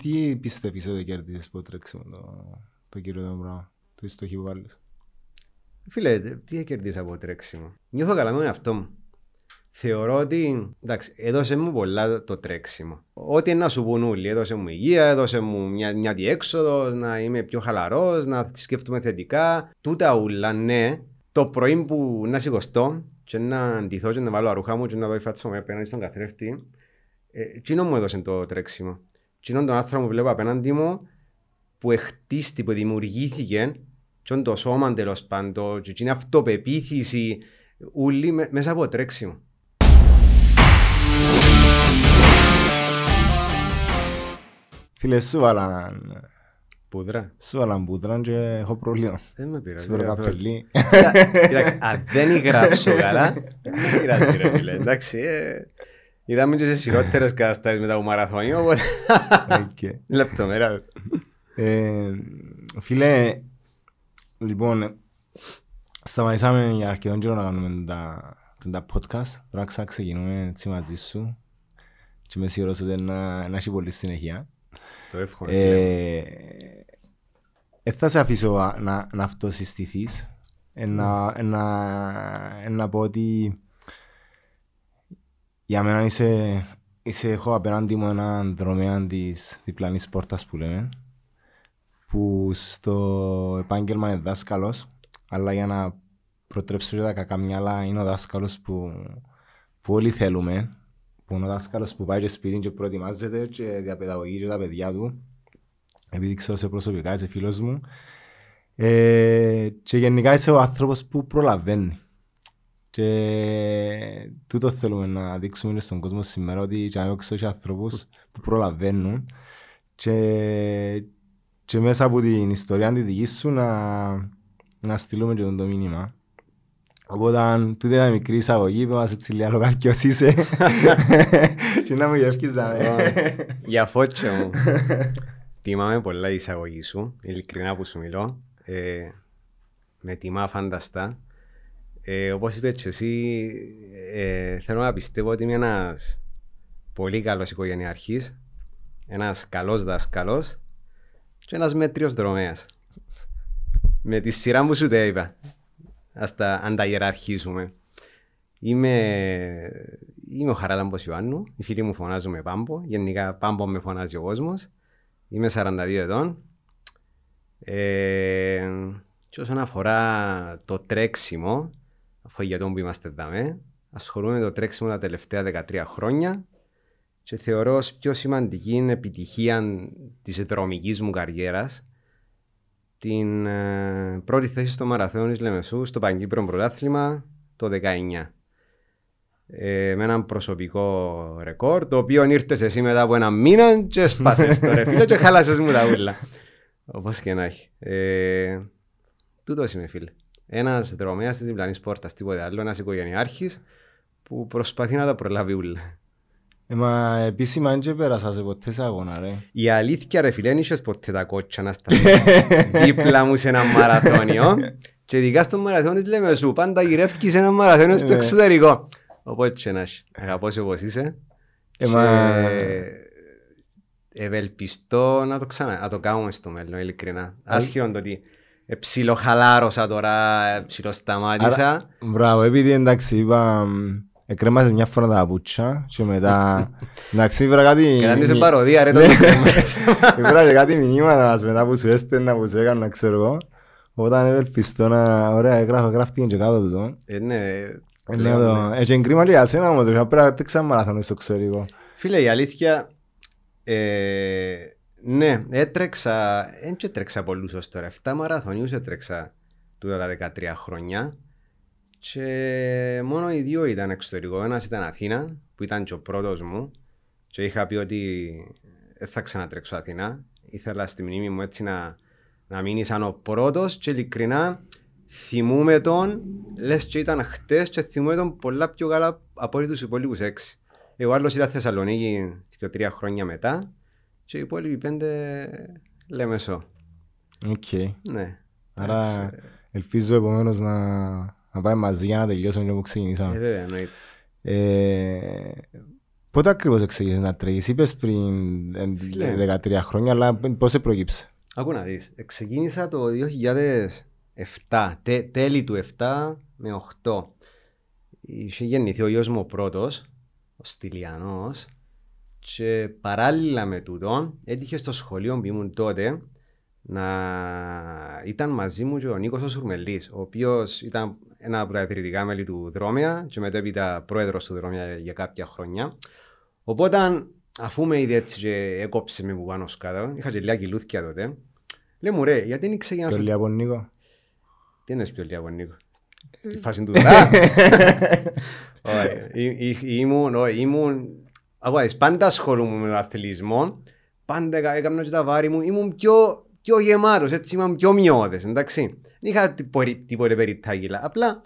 Τι πιστεύεις ότι κέρδισες που τρέξαμε το κύριο Δόμπρα, το στόχο που βάλεις? Φίλε, τι κέρδισα από τρέξιμο? Νιώθω καλά με τον εαυτό μου. Θεωρώ ότι, εντάξει, έδωσε μου πολλά το τρέξιμο. Ό,τι να σου πουν όλοι, έδωσε μου υγεία, έδωσε μου μια διέξοδο, να είμαι πιο χαλαρός, να σκέφτομαι θετικά. Τούτα ούλα, ναι. Το πρωί που να σηκωστώ και να αντιθώ και να βάλω αρούχα μου και να δω η φάτσα μου απέναντι στον καθρέφτη, εκείνο μου έδωσε το τρέξιμο. Εκείνον τον άνθρωπο που βλέπω απέναντι μου, που χτίστηκε, που δημιουργήθηκε, και το σώμα τέλος πάντων, και εκείνη αυτοπεποίθηση, ούλη μέσα από τρέξιμο. Φίλε, σου βάλαν πούδρα. Σου βάλαν πούδρα και έχω πρόβλημα. Δεν με πειράζει. Κοίταξε, αν δεν γράψω καλά, δεν πειράζει ρε φίλε, εντάξει. Είδαμε και σε σειρότερες καταστάσεις μετά από μαραθώνιο, οπότε λεπτομέρα. Φίλε, λοιπόν, σταματήσαμε για αρκετόν καιρό να κάνουμε τα podcast. Πράξα, ξεκινούμε έτσι μαζί σου και με σειρός ότι να έχει πολύ συνεχεία. Το εύχομαι. Θα σε αφήσω να αυτοσυστηθείς. Να πω ότι για μένα έχω απέναντι μου έναν δρομέα της διπλανής πόρτας που λέμε, που στο επάγγελμα είναι δάσκαλος, αλλά για να προτρέψω για τα κακά μυαλά είναι ο δάσκαλος που όλοι θέλουμε, που είναι ο δάσκαλος που πάει και σπίτι και προετοιμάζεται και διαπαιδαγωγεί και τα παιδιά του, επειδή ξέρω σε προσωπικά, είσαι φίλος μου, και γενικά είσαι ο άνθρωπος που προλαβαίνει. Και τούτο θέλουμε να δείξουμε στον κόσμο σήμερα, ότι και αν έχω και ανθρώπους που προλαβαίνουν και μέσα από την ιστορία τη δική σου να στείλουμε και το μήνυμα. Οπότε τούτη ήταν μικρή εισαγωγή που μας έτσι λέει άλλο ποιος είσαι και να μου γευκίζαμε. Για Φώτσο μου, τιμάμαι πολλά η εισαγωγή σου, ειλικρινά που σου μιλώ, με τιμά φανταστά. Όπως είπες και εσύ, θέλω να πιστεύω ότι είμαι ένας πολύ καλός οικογενειάρχης, ένας καλός δάσκαλος και ένας μέτριος δρομέας. Με τη σειρά μου σου τα είπα, αν τα ιεραρχήσουμε. Είμαι ο Χαράλαμπος Ιωάννου, οι φίλοι μου φωνάζουν με Πάμπο, γενικά Πάμπο με φωνάζει ο κόσμος. Είμαι 42 ετών. Και όσον αφορά το τρέξιμο, αφού για τον που είμαστε ΔΑΜΕ, ασχολούμαι με το τρέξιμο τα τελευταία 13 χρόνια και θεωρώ ως πιο σημαντική επιτυχία της δρομικής μου καριέρας την πρώτη θέση στο Μαραθώνιο Λεμεσού στο Παγκύπριο Πρωτάθλημα το 19. Με έναν προσωπικό ρεκόρ, το οποίο ήρθες εσύ μετά από ένα μήνα και σπάσες το ρε φίλε και χάλασες μου τα ούλα. Όπως και να έχει. Τούτος είμαι φίλε. Ένας δρομέας της διπλανής πόρτας, τίποτε άλλο, ένας οικογενειάρχης που προσπαθεί να τα προλάβει ούλα. Μα επίσημα δεν πέρασα σε ποτέ σε αγώνα ρε. Η αλήθεια ρε φίλε, δεν είχες ποτέ τα κότσια να σταθείς δίπλα μου σε ένα μαραθώνιο και ειδικά στο μαραθώνιο της Λεμεσού, πάντα γυρεύκεις ένα μαραθώνιο στο εξωτερικό. Οπότε και να είσαι, αγαπώ σε όπως είσαι και ευελπιστώ να το κάνουμε στο μέλλον ειλικρινά. Άσχερον το ότι ψιλοχαλάρωσα τώρα, ψιλοσταμάτησα. Μπράβο, επειδή εντάξει είπα, εκρέμασες μια φορά τα παπούτσια και μετά, εντάξει είπα κάτι... Κράτησε παροδία ρε, τότε κρέμασες. Κάτι μηνύματα μετά που σου έστελνα, που σου έκανα, ξέρω εγώ. Όταν ευελπιστώ να, ωραία, γράφτηκε και κάτω του τόν. Έτσι εγκρίμα και για σένα όμως, πρέπει να παίξα μαραθώνες στο εξωτερικό. Φίλε, η αλήθεια... Ναι, έτρεξα, δεν και τρέξα πολλούς ως τώρα, 7 μαραθωνίους έτρεξα τούτα τα 13 χρόνια και μόνο οι δύο ήταν εξωτερικό, ένας ήταν Αθήνα που ήταν και ο πρώτος μου και είχα πει ότι θα ξανατρέξω Αθήνα, ήθελα στη μνήμη μου έτσι να μείνει σαν ο πρώτος και ειλικρινά θυμούμαι τον, λες και ήταν χτες και θυμούμαι τον πολλά πιο καλά από τους υπόλοιπους 6. Εγώ άλλος ήταν Θεσσαλονίκη 2-3 χρόνια μετά και οι υπόλοιποι 5 Λεμεσό. Οκ. Ναι. Άρα ελπίζω επομένως να πάει μαζί για να τελειώσουμε και όπου ξεκινήσαμε. Βέβαια, εννοείται. Πότε ακριβώς ξεκίνησες να τρέχεις, είπες πριν 13 χρόνια, αλλά πώς σε προκύψε? Ακού να δεις, ξεκίνησα το 2007, τέλη του 7 με 8. Είχε γεννηθεί ο γιος μου ο πρώτος, ο Στυλιανός, και παράλληλα με τούτον έτυχε στο σχολείο που ήμουν τότε να ήταν μαζί μου και ο Νίκος ο Σουρμελής, ο οποίος ήταν ένα από τα ιδρυτικά μέλη του Δρόμια και μετέπειτα πρόεδρος του Δρόμια για κάποια χρόνια. Οπότε, αφού με είδε έτσι και έκοψε με που πάνω κάτω, είχα και λίγα κιλούθκια τότε, λέει μου ρε, γιατί δεν ξεκινάς... Πιο λίγα από Νίκο. Τι εννοείς πιο λίγα από Νίκο? Στη φάση του δρά. Ήμουν... Ακούγες, πάντα ασχολούμουν με τον αθλητισμό, πάντα έκανα και τα βάρη μου, ήμουν πιο γεμάτος, έτσι ήμουν πιο μειώδες, εντάξει. Δεν είχα τίποτε περί τα κιλά, απλά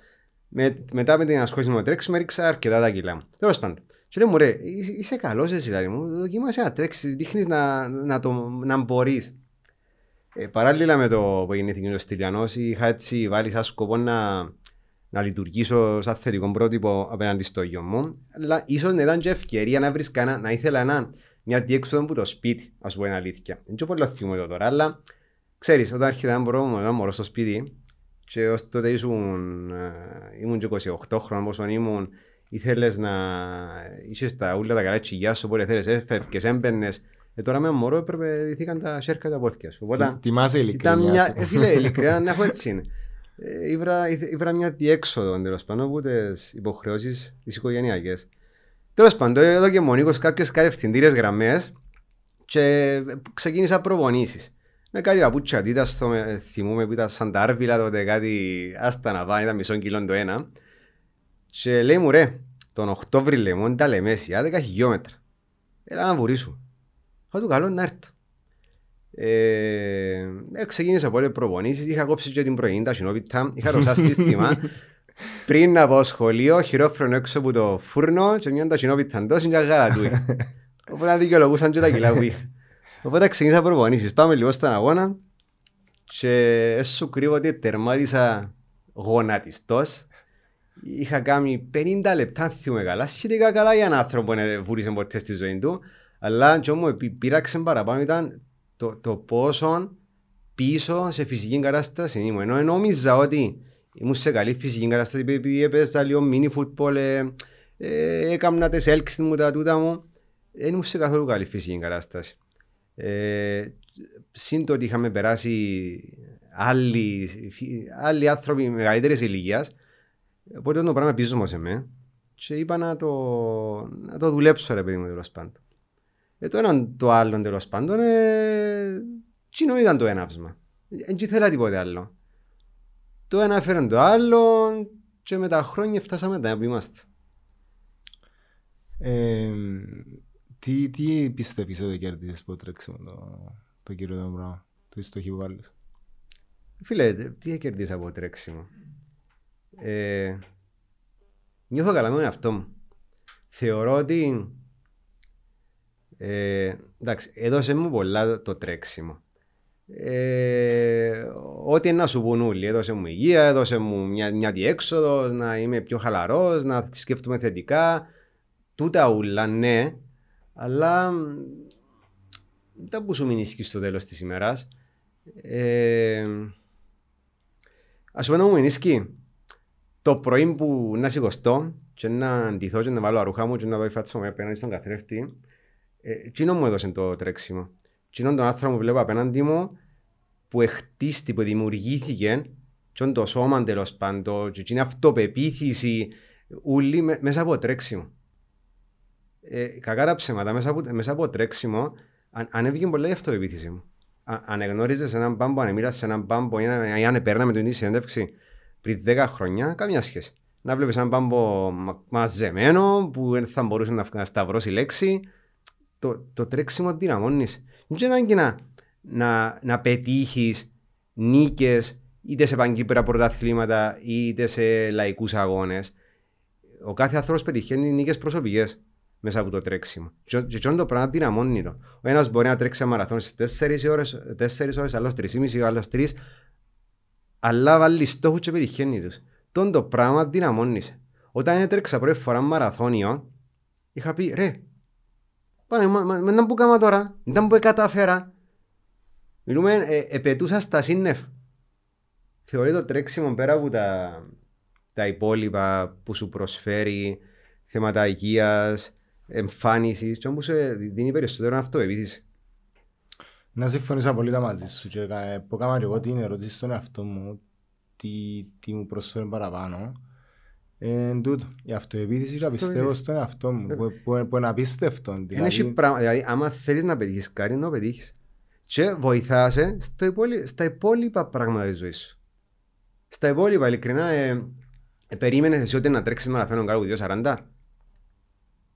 μετά με την ασχόληση με το τρέξιμο έριξα αρκετά τα κιλά μου. Τέλος πάντων, και λέω μου ρε, είσαι καλός εσύ δηλαδή μου, δοκίμασε να τρέξεις, δείχνεις να μπορείς. Παράλληλα με το που γεννήθηκε ο Στυλιανός, είχα έτσι βάλει σαν σκοπό να λειτουργήσω σαν θετικό πρότυπο απέναντι στο γιο μου, αλλά ίσως να ήταν και ευκαιρία να βρεις να ήθελα μια διέξοδο από το σπίτι, ας πω είναι αλήθεια. Δεν πολύ θυμούμαι το τώρα, αλλά ξέρεις, όταν έρχεται ένα πρόβλημα, ήταν μωρό στο σπίτι και ως τότε ήμουν και 28 χρόνια, όσον ήμουν, ήθελες να είσαι τα ούλα τα καλά τσιγιά σου, οπότε θέλεις, έφευκες, έμπαινες. Τώρα με ένα μωρό έπρεπε δηθήκαν τα σέρκα τα πόθηκια σου. Τιμάσαι ειλικρινιά σου. Φίλε, ειλικρινιά να έχω έτσι είναι. Ήβρα μια διέξοδο τέλος πάντων από τις υποχρεώσεις τις οικογενειακές. Τέλος πάντων, εδώ και ο Νίκος κάποιες κατευθυντήριες γραμμές και ξεκίνησα προπονήσεις. Με κάτι παπούτσια τίτας, θυμούμαι που ήταν σαν τα άρβιλα τότε, κάτι άστα να πάνε, ήταν μισό κιλό το ένα. Και λέει μου ρε, τον Οκτώβρη λέει μου, τα Λεμέσια, 10 χιλιόμετρα. Έλα να βουρήσουν. Θα του καλό να έρθω. Ξεκίνησα πολλές προπονήσεις, είχα κόψει και την πρωινή τα σινόπιτα, είχα ρωσά σύστημα. Πριν από σχολείο, χειρόφρονο έξω από το φούρνο και μια τα σινόπιτα τόσο μια γαλατούρα. Οπότε να δικαιολογούσαν και τα κιλά που είχα. Οπότε ξεκίνησα προπονήσεις, πάμε λίγο στον αγώνα και σου κρύβω ότι τερμάτισα γονατιστός. Είχα κάνει 50 λεπτά, θυμούμαι καλά, σχετικά καλά για έναν άνθρωπο που βούρισε ποτέ στη ζωή του. Αλλά και όμως πείραξε παραπάνω ήταν το πόσο πίσω σε φυσική κατάσταση ήμουν. Ενώ νόμιζα ότι ήμουν σε καλή φυσική κατάσταση επειδή έπαιζα λίγο μίνι φουτπολ, έκανα τις έλξεις μου, τα τούτα μου. Δεν ήμουν σε καθόλου καλή φυσική κατάσταση. Συν το ότι είχαμε περάσει άλλοι άνθρωποι μεγαλύτερης ηλικίας, οπότε το πράγμα πίσω σε μένα και είπα να το δουλέψω ρε παιδί μου τέλος πάντων. Το έναν το άλλον τέλος πάντων, κοινό ήταν το έναυσμα. Δεν ήθελα τίποτε άλλο. Το ένα έφεραν το άλλο και με τα χρόνια φτάσαμε τα που είμαστε. Τι πιστεύεις ότι κέρδισες που τρέξαμε το κύριο τον πράγμα, το στόχο που βάλεις? Φίλε, τι κέρδισα από τρέξιμο? Νιώθω καλά με τον εαυτό μου. Θεωρώ ότι εντάξει, έδωσε μου πολλά το τρέξιμο. Ό,τι να σου πουν όλοι, έδωσε μου υγεία, έδωσε μου μια διέξοδο, να είμαι πιο χαλαρός, να σκέφτομαι θετικά. Τούτα ούλα, ναι, αλλά τα που σου μείνει στο τέλος της ημέρας. Ας πούμε να μου μείνει το πρωί που να σηκωστώ και να ντυθώ και να βάλω αρούχα μου και να δω η φάτσα μου απέναντι στον καθρέφτη. Κοινό μου έδωσε το τρέξιμο. Κοινό τον άνθρωπο που βλέπω απέναντι μου, που χτίστηκε, που δημιουργήθηκε, κοινό το σώμα τέλος πάντων, κοινή αυτοπεποίθηση, ούλη μέσα από τρέξιμο. Κακά τα ψέματα, μέσα από τρέξιμο ανέβηκε πολλά η αυτοπεποίθηση μου. Αν εγνώριζες έναν πάμπο, αν μοίρασες έναν πάμπο, ή αν επέρναμε την ίδια συνέντευξη πριν 10 χρόνια, καμιά σχέση. Να βλέπεις έναν πάμπο μαζεμένο, που θα μπορούσε να σταυρώσει λέξη. Το τρέξιμο δυναμώνεις. Δεν είναι ανάγκη να πετύχεις νίκες είτε σε παγκύπρια πρωταθλήματα είτε σε λαϊκούς αγώνες. Ο κάθε άνθρωπος πετυχαίνει νίκες προσωπικές μέσα από το τρέξιμο. Και το πράγμα δυναμώνει το. Ο ένας μπορεί να τρέξει ένα μαραθώνιο στις 4 ώρες, άλλος 3,5, άλλος 3. Αλλά βάλει στόχους και πετυχαίνει τους. Το πράγμα δυναμώνει. Όταν έτρεξα πρώτη φορά μαραθώνιο, είχα πει ρε. Πάνε, με να που κάμα τώρα, να που καταφέρα. Μιλούμε, επαιτούσα στα σύννεφα. Θεωρεί το τρέξιμο πέρα από τα υπόλοιπα που σου προσφέρει, θέματα υγείας, εμφάνισης, και όμως δίνει περισσότερο αυτό επίσης. Να συμφωνήσω απολύτως μαζί σου και που έκανα και εγώ την ερώτηση στον εαυτό μου, τι μου προσφέρει παραπάνω. Η αυτοεπίθεση να πιστεύω στον εαυτό μου, που είναι απίστευτο. Δηλαδή, άμα θέλεις να πετύχεις κάτι, να πετύχεις. Και βοηθάσαι στα υπόλοιπα πράγματα της ζωής σου. Στα υπόλοιπα, ειλικρινά, περίμενες εσύ ότι να τρέξεις μαραθώνιο κάπου 2.40.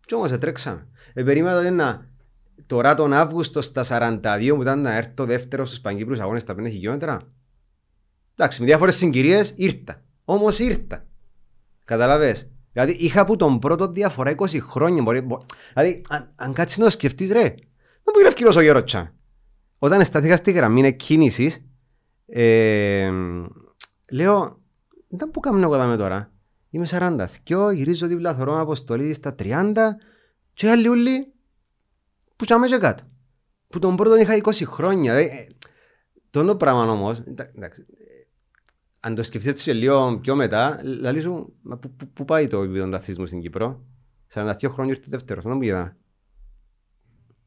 Κι όμως έτρεξα. Περίμενα τότε τώρα τον Αύγουστο στα 42 που ήταν να έρθω δεύτερο στους Παγκύπριους αγώνες στα 5 χιλιόμετρα. Εντάξει, με διάφορες συγκυρίες ήρθα. Όμως ήρθα. Καταλαβες. Δηλαδή είχα που τον πρώτο διαφορά 20 χρόνια. Δηλαδή, αν κάτσεις να σκεφτείς, ρε, να μου γράφει κιλός ο γερότσα. Όταν στάθηκα στη γραμμή εκκίνησης, λέω, δεν που κάνω εγώ δάμε τώρα. Είμαι 42, γυρίζω δίπλα θωρώ αποστολή στα 30 και άλλοι ούλοι που τσάμε και κάτω. Που τον πρώτον είχα 20 χρόνια. Το πράγμα όμως, αν το σκεφτείτε σε λίγο πιο μετά, λαλί σου, πού πάει το επίπεδο του αθλητισμού στην Κύπρο. 42 χρόνια ήρθε δεύτερος, να μου πήγαινα.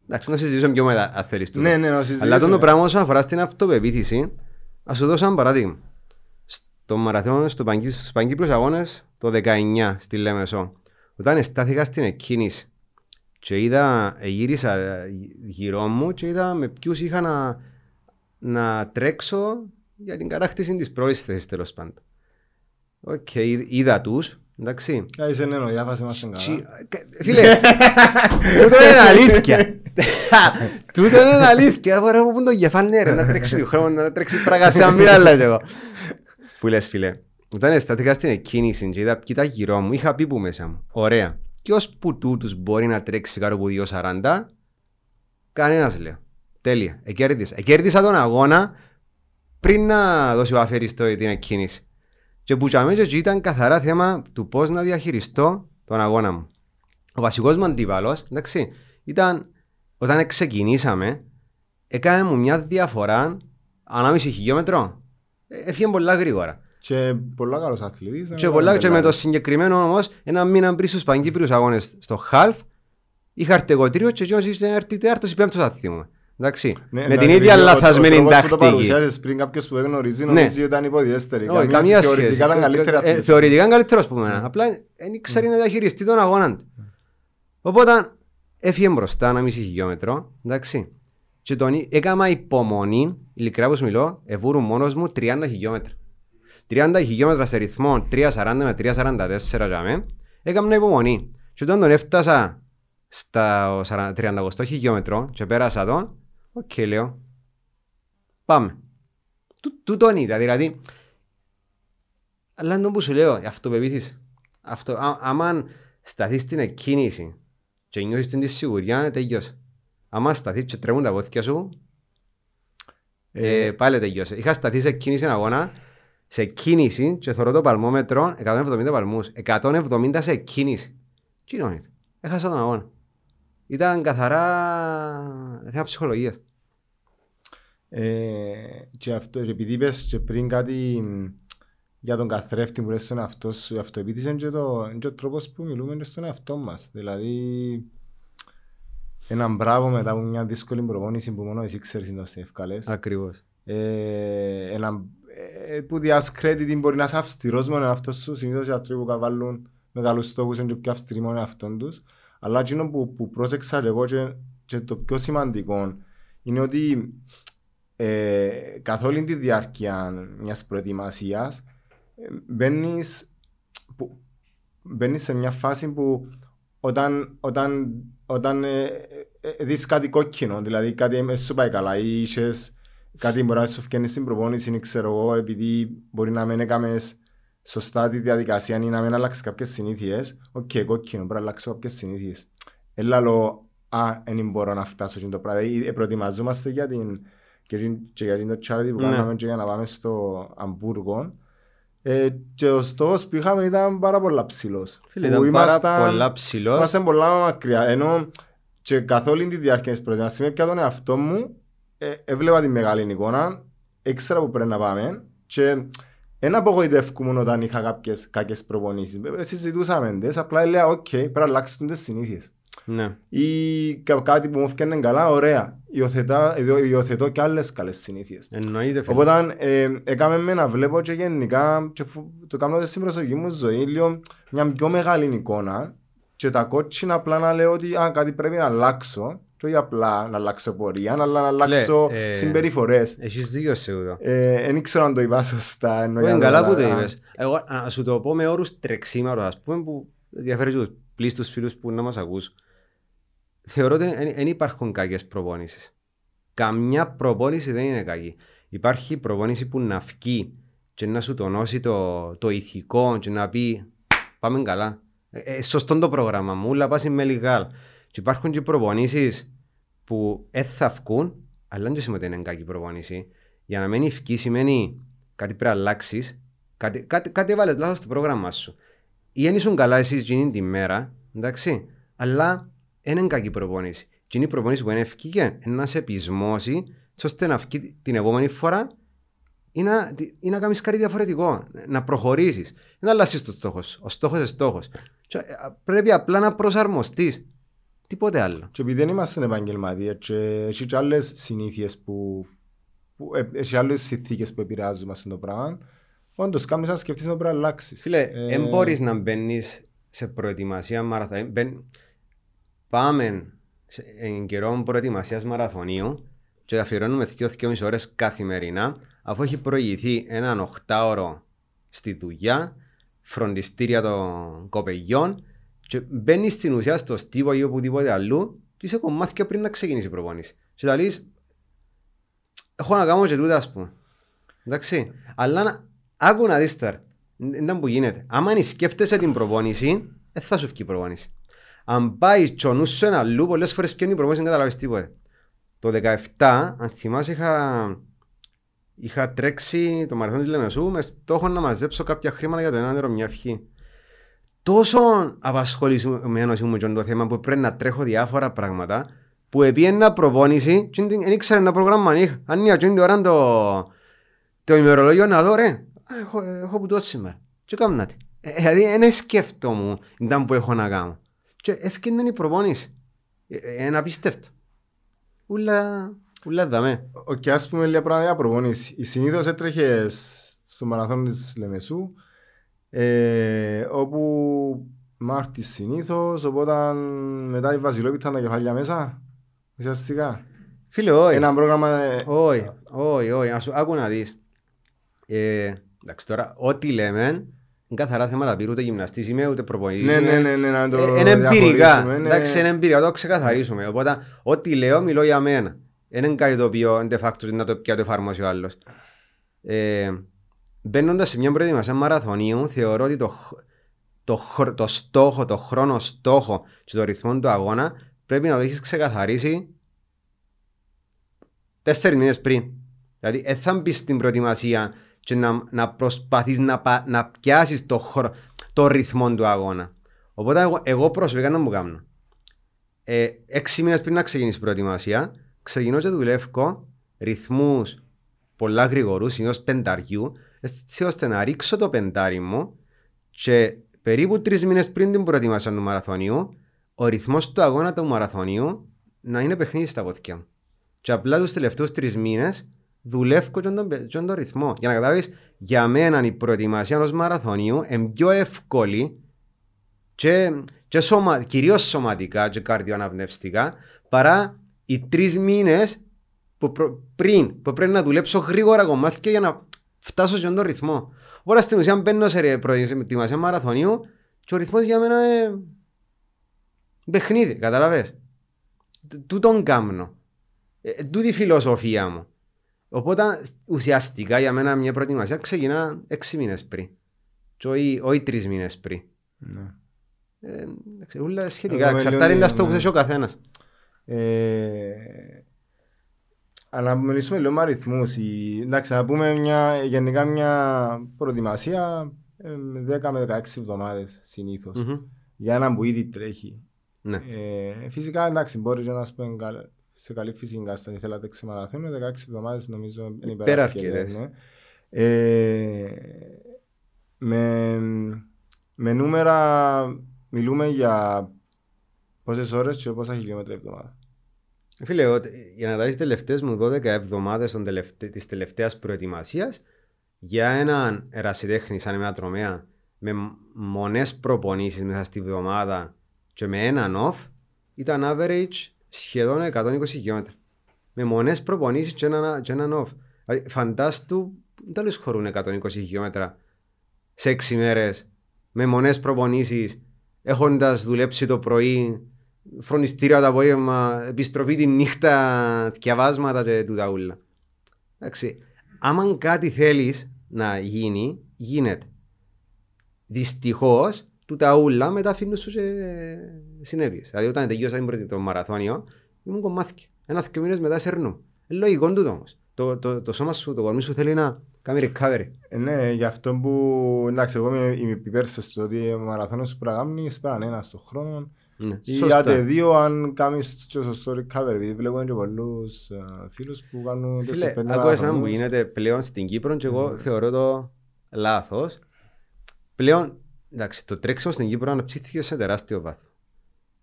Εντάξει, να συζητήσουμε πιο μετά, αν θέλεις τούτο. Ναι, να συζητήσουμε. Αλλά το πράγμα όσον αφορά στην αυτοπεποίθηση, ας σου δώσω ένα παράδειγμα. Το μαραθώνιο στους Παγκύπριους Αγώνες το 19 στη Λεμεσό. Όταν στάθηκα στην εκκίνηση και είδα, γύρισα γύρω μου και είδα με ποιους είχα να τρέξω για την κατάκτηση της πρώτης θέσης τέλος πάντων. Οκ, είδα τους, εντάξει. Είσαι νένο, διάβασε μας τον καλά. Φίλε, τούτο είναι αλήθεια. Τούτο είναι αλήθεια. Ωραία, πού το γεφάνε ρε, να τρέξει χρόνο, να τρέξει πράγμα σαν μοιράλα κι εγώ. Που λες φίλε, όταν στάθηκα στην εκκίνηση και είδα ποιοι ήταν γύρω μου, είχα πει που μέσα μου, ωραία, ποιος που τούτους μπορεί να τρέξει κάτω από 2.40, κανένας λέω, τέλεια, εκέρδισα τον αγώνα πριν να δώσει ο αφαιριστό την εκκίνηση και που και ήταν καθαρά θέμα του πώς να διαχειριστώ τον αγώνα μου. Ο βασικός μου αντίπαλος, εντάξει, ήταν όταν ξεκινήσαμε, έκανε μου μια διαφορά 1,5 χιλιόμετρο. Έφυγε πολλά γρήγορα. Και πολλά καλός αθλητής. Και με το συγκεκριμένο όμως, ένα μήνα πριν στους Παγκύπριους Αγώνες στο Χάλφ, είχα αρτεγωτήριο και εκείνος είχε έρθει τέταρτος ή πέμπτος αθλήμου. Εντάξει, με την ίδια λαθασμένη τακτική. Το παρουσιάζεις πριν κάποιος που δεν γνωρίζει, νομίζει ότι ήταν υποδιέστερη. Καμία σχέση. Θεωρητικά είναι καλύτερος που εμένα. Απλά δεν ξέρει να διαχειριστεί τον αγώνα του. Οπότε έφυγε μπροστά 1,5 χιλιόμετρο. Εντάξει. Και τον έκανα υπομονή, ειλικρά που μιλώ, εβούρουν μόνος μου 30 χιλιόμετρα. 30 χιλιόμετρα σε ρυθμό 3.40 με 3.44 για μέ, έκανα υπομονή. Και όταν τον έφτασα στα 30 χιλιόμετρο και πέρασα τον, οκ, λέω, πάμε. Τούτον είδα, δηλαδή. Αλλά είναι που σου λέω, αυτοπεποίθηση. Άμα σταθείς στην εκκίνηση και νιώσεις την σιγουριά, τέλειωσε. Άμα σταθείς και τρέμουν τα πόθηκια σου, πάλι τελειώσε. Είχα σταθεί σε κίνηση αγώνα, σε κίνηση και θωρώ το παλμόμετρο 170 παλμούς, 170 σε κίνηση. Τι νόημα, έχασα τον αγώνα. Ήταν καθαρά θέμα ψυχολογίας. Και αυτό, επειδή είπες και πριν κάτι για τον καθρέφτη που λες στον εαυτό σου, η αυτοεπίτηση είναι και ο τρόπος που μιλούμε στον εαυτό μας. Δηλαδή, έναν μπράβο μετά από μια δύσκολη προπόνηση που μόνο εσύ ξέρεις είναι τόσο ευκαλές. Ακριβώς. Που διασκρέτη μπορεί να είσαι αυστηρός μόνο αυτός σου. Συνήθως οι άνθρωποι που βάλουν μεγάλους στόχους είναι πιο αυστηροί μόνο αυτόν τους. Αλλά εκείνο που πρόσεξα εγώ και το πιο σημαντικό είναι ότι καθ' όλη τη διάρκεια μιας προετοιμασίας μπαίνεις σε μια φάση που όταν δεις κάτι κόκκινο, δηλαδή κάτι σου πάει καλά ή είχες κάτι μπορεί να σου φκένεις στην προπόνηση ή ξέρω εγώ επειδή μπορεί να μην έκαμες σωστά τη διαδικασία ή να μην αλλάξεις κάποιες συνήθειες. Οκ, κόκκινο, πρέπει να αλλάξω κάποιες συνήθειες. Λέω, δεν μπορώ να φτάσω το πράγμα. Προετοιμαζόμαστε για το charity που κάναμε και για να πάμε στο Αμβούργο. Και ο στόχος που είχαμε ήταν πάρα πολλά ψηλός. Φίλε, ήταν πάρα πολλά ψηλός. Είμαστε πολλά μακριά, ενώ Και καθ' όλη τη διάρκεια της προετοιμασίας με πια τον εαυτό μου έβλεπα τη μεγάλη εικόνα, έξερα που πρέπει να πάμε και δεν απογοητεύκομαι όταν είχα κάποιες κακές προπονήσεις. Συζητούσαμε τις, απλά έλεγα «ΟΚ, πρέπει να αλλάξουν τις συνήθειες». Ναι. Ή κάτι που μου έφτιανε καλά, ωραία. Υιοθετώ και άλλες καλές συνήθειες. Εννοείται. Οπότε έκαμε να βλέπω και γενικά, και το κάνω στην προσωπική μου ζωή, λέω, μια πιο μεγάλη εικόνα. Και τα κότσινα απλά να λέω ότι κάτι πρέπει να αλλάξω. Και όχι απλά να αλλάξω πορεία, αλλά να αλλάξω συμπεριφορές. Έχεις δίκιο σίγουρα. Δεν ήξερα αν το είπα σωστά. Είναι καλά που το είπες. Εγώ να σου το πω με όρους τρεξίματος, ας πούμε, που διαφέρει τους πλήστους φίλους που να μας ακούς. Θεωρώ ότι δεν υπάρχουν κακές προπόνησεις. Καμιά προπόνηση δεν είναι κακή. Υπάρχει προπόνηση που να φκεί και να σου τονώσει το ηθικό και να πει πάμε καλά. Σωστό το πρόγραμμα μου, όλα πάση με λιγάλ. Και υπάρχουν και προπονήσεις που θα βγουν, αλλά δεν σημαίνει ότι είναι κακή προπονήση. Για να μην ευκεί σημαίνει κάτι πρέπει να αλλάξει, κάτι έβαλες λάθος στο πρόγραμμά σου. Ή αν ήσουν καλά εσείς γίνει τη μέρα, εντάξει, αλλά δεν είναι κακή προπονήση. Και είναι η προπονήση που είναι ευκήκε να σε πεισμώσει, ώστε να βγει την επόμενη φορά ή να κάνεις κάτι διαφορετικό, να προχωρήσεις, να αλλάσεις το στόχο σου. Ο στόχος είναι στόχος. Πρέπει απλά να προσαρμοστείς. Τίποτε άλλο. Και επειδή δεν είμαστε επαγγελματίες, έχει και άλλες συνήθειες που έχει άλλες συνθήκες που επηρεάζουν αυτό το πράγμα, όντως κάνεις να σκεφτείς να πρέπει να αλλάξεις. Φίλε, δεν μπορείς να μπαίνεις σε προετοιμασία μαραθώνιου. Πάμε σε καιρό προετοιμασίας μαραθωνίου και αφιερώνουμε 2-2,5 ώρες καθημερινά, αφού έχει προηγηθεί έναν 8ωρο στη δουλειά, φροντιστήρια των κοπεγιών, και μπαίνεις στην ουσία στο στίβο ή οπουδήποτε αλλού και είσαι κομμάτια πριν να ξεκινήσει η προπόνηση. Και τα λες, έχω να κάνω και τούτα, ας πούμε. Εντάξει, αλλά άκου να δεις τώρα, ήταν που γίνεται. Άμα αν σκέφτεσαι την προπόνηση, θα σου βγει η προπόνηση. Αν πάει τσονούς σε ένα αλλού, πολλές φορές πιάνει η προπόνηση, δεν καταλάβεις τίποτε. Το 2017, αν θυμάσαι, είχα τρέξει το Μαραθώνιο της Λεμεσού με στόχο να μαζέψω κάποια χρήματα για το έναν όνειρο, μια ευχή. Τόσο απασχολημένος ήμουν με το θέμα που πρέπει να τρέχω διάφορα πράγματα που επίεννα προπόνηση και δεν ήξερα ένα πρόγραμμα αν είχα. Αν είχα την ώρα το ημερολόγιο να δω, ρε, έχω που το σήμερα. Τι έκανα. Δηλαδή, ένα σκέφτομαι ήταν που έχω να κάνω. Και ευκαιρινή η προπόνηση. Είναι απίστευτο. Ούλα ΔΑΜΕ. Και ας πούμε λίγα πράγματα για προπόνηση. Συνήθως έτρεχες στο Μαραθώνιο της Λεμεσού, όπου Μάρτης συνήθως, οπότε μετά η Βασιλόπιτα τα κεφάλια μέσα, ουσιαστικά. Φίλε, όχι. Ένα πρόγραμμα... Όχι, άκου να δεις. Εντάξει τώρα, ό,τι λέμε, είναι καθαρά θέματα πύρου, ούτε γυμναστής είμαι, ούτε προπονητής. Ναι, να το διαχωρίσουμε. Είναι εμπειρικά, εντάξει, είναι εμπειρικά, το ξεκαθαρίσουμε. Οπότε, ό,τι λέω, μιλώ για μένα. Είναι κάτι το οποίο, de facto, να το πια το εφαρμόσει ο άλλος. Μπαίνοντας σε μια προετοιμασία μαραθωνίου, θεωρώ ότι το στόχο, το χρόνο στόχο και το ρυθμό του αγώνα πρέπει να το έχεις ξεκαθαρίσει 4 μήνες πριν. Δηλαδή, δεν θα μπεις στην προετοιμασία και να προσπαθείς να πιάσεις το ρυθμό του αγώνα. Οπότε, εγώ προσωπικά να μου κάνω. 6 μήνες πριν να ξεκινήσει η προετοιμασία, ξεκινώ και δουλεύω ρυθμούς πολλά γρηγορούς, συνήθως πενταριού, έτσι ώστε να ρίξω το πεντάρι μου και περίπου 3 μήνες πριν την προετοιμασία του μαραθωνίου, ο ρυθμός του αγώνα του μαραθωνίου να είναι παιχνίδι στα πόδια μου. Και απλά τους τελευταίους 3 μήνες δουλεύω τον ρυθμό. Για να καταλάβεις, για μένα η προετοιμασία ενός μαραθωνίου είναι πιο εύκολη και κυρίως σωματικά και καρδιοαναπνευστικά παρά οι 3 μήνες που πρέπει να δουλέψω γρήγορα κομμάτια για να φτάσω σε τον ρυθμό. Οπότε στην ουσία μπαίνω σε προετοιμασία μαραθωνίου και ο ρυθμός για μένα είναι παιχνίδι, καταλαβες. Τούτον κάνω. Τούτη η φιλοσοφία μου. Οπότε ουσιαστικά για μένα μια προετοιμασία ξεκινά 6 μήνες πριν. Και όχι 3 μήνες πριν. Ναι. Ούλα σχετικά, εξαρτάται στο που θες ο καθένας. Αλλά να μιλήσουμε λίγο με αριθμούς. Εντάξει, να πούμε γενικά μια προετοιμασία 10 με 16 εβδομάδες συνήθως. Για έναν που ήδη τρέχει. Ναι. Φυσικά, εντάξει, μπορεί να σου πει σε καλή φυσικά στάση, ήθελα να παίξει μαραθώνιο, 16 εβδομάδες νομίζω είναι υπεραρκετές. Ναι. Με νούμερα μιλούμε για πόσες ώρες και πόσα χιλιόμετρα εβδομάδα. Φίλε, για να δεις τις τελευταίες μου 12 εβδομάδες της τελευταίας προετοιμασίας για έναν ερασιτέχνη σαν μια τρομέα με μονές προπονήσεις μέσα στη βδομάδα και με έναν off ήταν average σχεδόν 120 χιλιόμετρα. Με μονές προπονήσεις και έναν off. Δηλαδή, φαντάστου, δεν τους χωρούν 120 χιλιόμετρα σε 6 μέρες με μονές προπονήσεις, έχοντας δουλέψει το πρωί, φρονιστήριο το απόγευμα, επιστροφή τη νύχτα, διαβάσματα και τούτα ούλα. Εντάξει, άμα κάτι θέλεις να γίνει, γίνεται. Δυστυχώς, τούτα ούλα μετά αφήνουν σου και συνέπειες. Δηλαδή, όταν τελειώσα το μαραθώνιο, ήμουν κομμάθηκε. Ένας και μήνες μετά σερνού. Λογικό τούτο όμως. Το σώμα σου, το κορμί σου θέλει να κάνει recovery. Ναι, γι' αυτό που εντάξει, εγώ είμαι επιπέρσες στο ότι ο μαραθώνιος πρέπει να κάνεις πέραν ένα στον χρόνο. Ναι, ή άντε δύο αν κάνεις και σωστό recovery, επειδή βλέπω και πολλούς φίλους που κάνουν 4-5 μαραθώνιους. Ακούω εσένα που γίνεται πλέον στην Κύπρο και εγώ θεωρώ το λάθος. Πλέον, εντάξει, το τρέξιμο στην Κύπρο αναψήθηκε σε τεράστιο βάθο.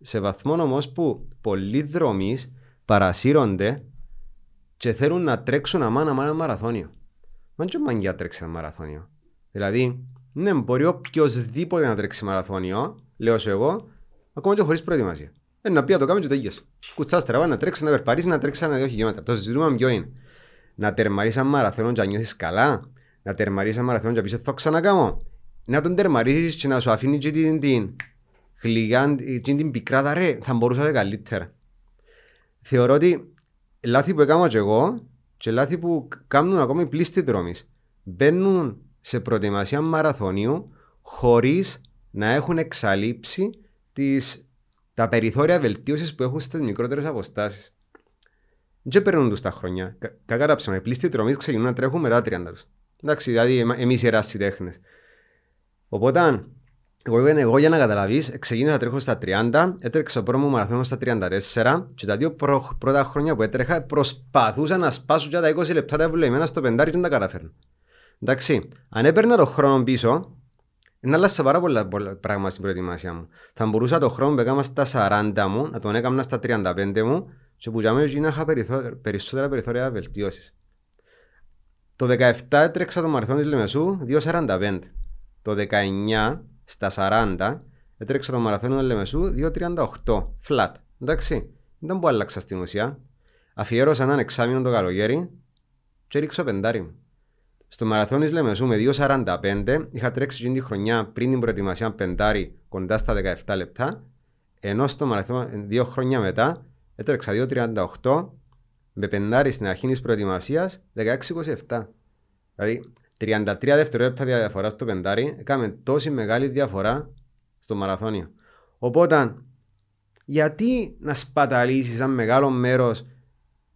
Σε βαθμό όμως που πολλοί δρομείς παρασύρονται και θέλουν να τρέξουν αμάν μαραθώνιο. Μα και μαγκιά τρέξει ένα μαραθώνιο. Δηλαδή, ναι, μπορεί οποιοσδήποτε να τρέξει μαραθώνιο, λέω σου εγώ, ακόμα και χωρίς προετοιμασία. Να πει να το κάνει και τέτοιες. Κουτσά στραβά, να τρέξει, να περπατήσει, να τρέξει ένα 2 χιλιόμετρα. Το συζητούμε ποιο είναι. Να τερμαρίσει ένα μαραθώνιο και να νιώθεις καλά. Να τερμαρίσει ένα μαραθώνιο και να πεις θα ξανακάμω. Να τον τερμαρίσεις και να σου αφήνει και την γλυκά, την πικράδα, ρε, θα μπορούσα καλύτερα. Θεωρώ ότι λάθη που έκανα και εγώ και λάθη που κάνουν ακόμη πλήστοι δρόμεις. Μπαίνουν σε προετοιμασία μαραθώνιου χωρίς να έχουν εξαλείψει τα περιθώρια βελτίωσης που έχουν στις μικρότερες αποστάσεις. Δεν παίρνουν τους τα χρόνια. Κακά τα ψέματα. Οι πλήστοι δρόμεις ξεκινούν να τρέχουν μετά 30. Εντάξει, δηλαδή εμείς οι ερασιτέχνες. Οπότε, εγώ για να καταλαβείς, ξεκίνησα να τρέχω στα 30, έτρεξα πρώτο μου μαραθώνιο στα 34 και τα δύο πρώτα χρόνια που έτρεχα προσπαθούσα να σπάσω για τα 20 λεπτά τα ευλογημένα στο πεντάρι και να τα καταφέρνω. Εντάξει, αν έπαιρνα το χρόνο πίσω, να αλλάσα πάρα πολλά πράγματα στην προετοιμασία μου. Θα μπορούσα το χρόνο που έκανα στα 40 μου, να τον έκανα στα 35 μου και που για μένα είχα περισσότερα περιθώρια βελτίωσης. Το 17 έτρεξα το μαραθώνιο της Λεμεσού 2.45. Το 19 στα 40 έτρεξα το μαραθώνιο Λεμεσού 2.38 flat. Εντάξει, δεν που άλλαξα στην ουσία. Αφιέρωσα έναν εξάμηνο το καλοκαίρι και ρίξω πεντάρι μου. Στο μαραθώνιο της Λεμεσού με 2.45 είχα τρέξει την χρονιά πριν την προετοιμασία πεντάρι κοντά στα 17 λεπτά, ενώ στο μαραθώνιο δύο χρόνια μετά έτρεξα 2.38 με πεντάρι στην αρχή της προετοιμασίας 16.27. Δηλαδή 33 δευτερόλεπτα διαφορά στο πεντάρι, έκαμε τόση μεγάλη διαφορά στο μαραθώνιο. Οπότε, γιατί να σπαταλήσεις ένα μεγάλο μέρος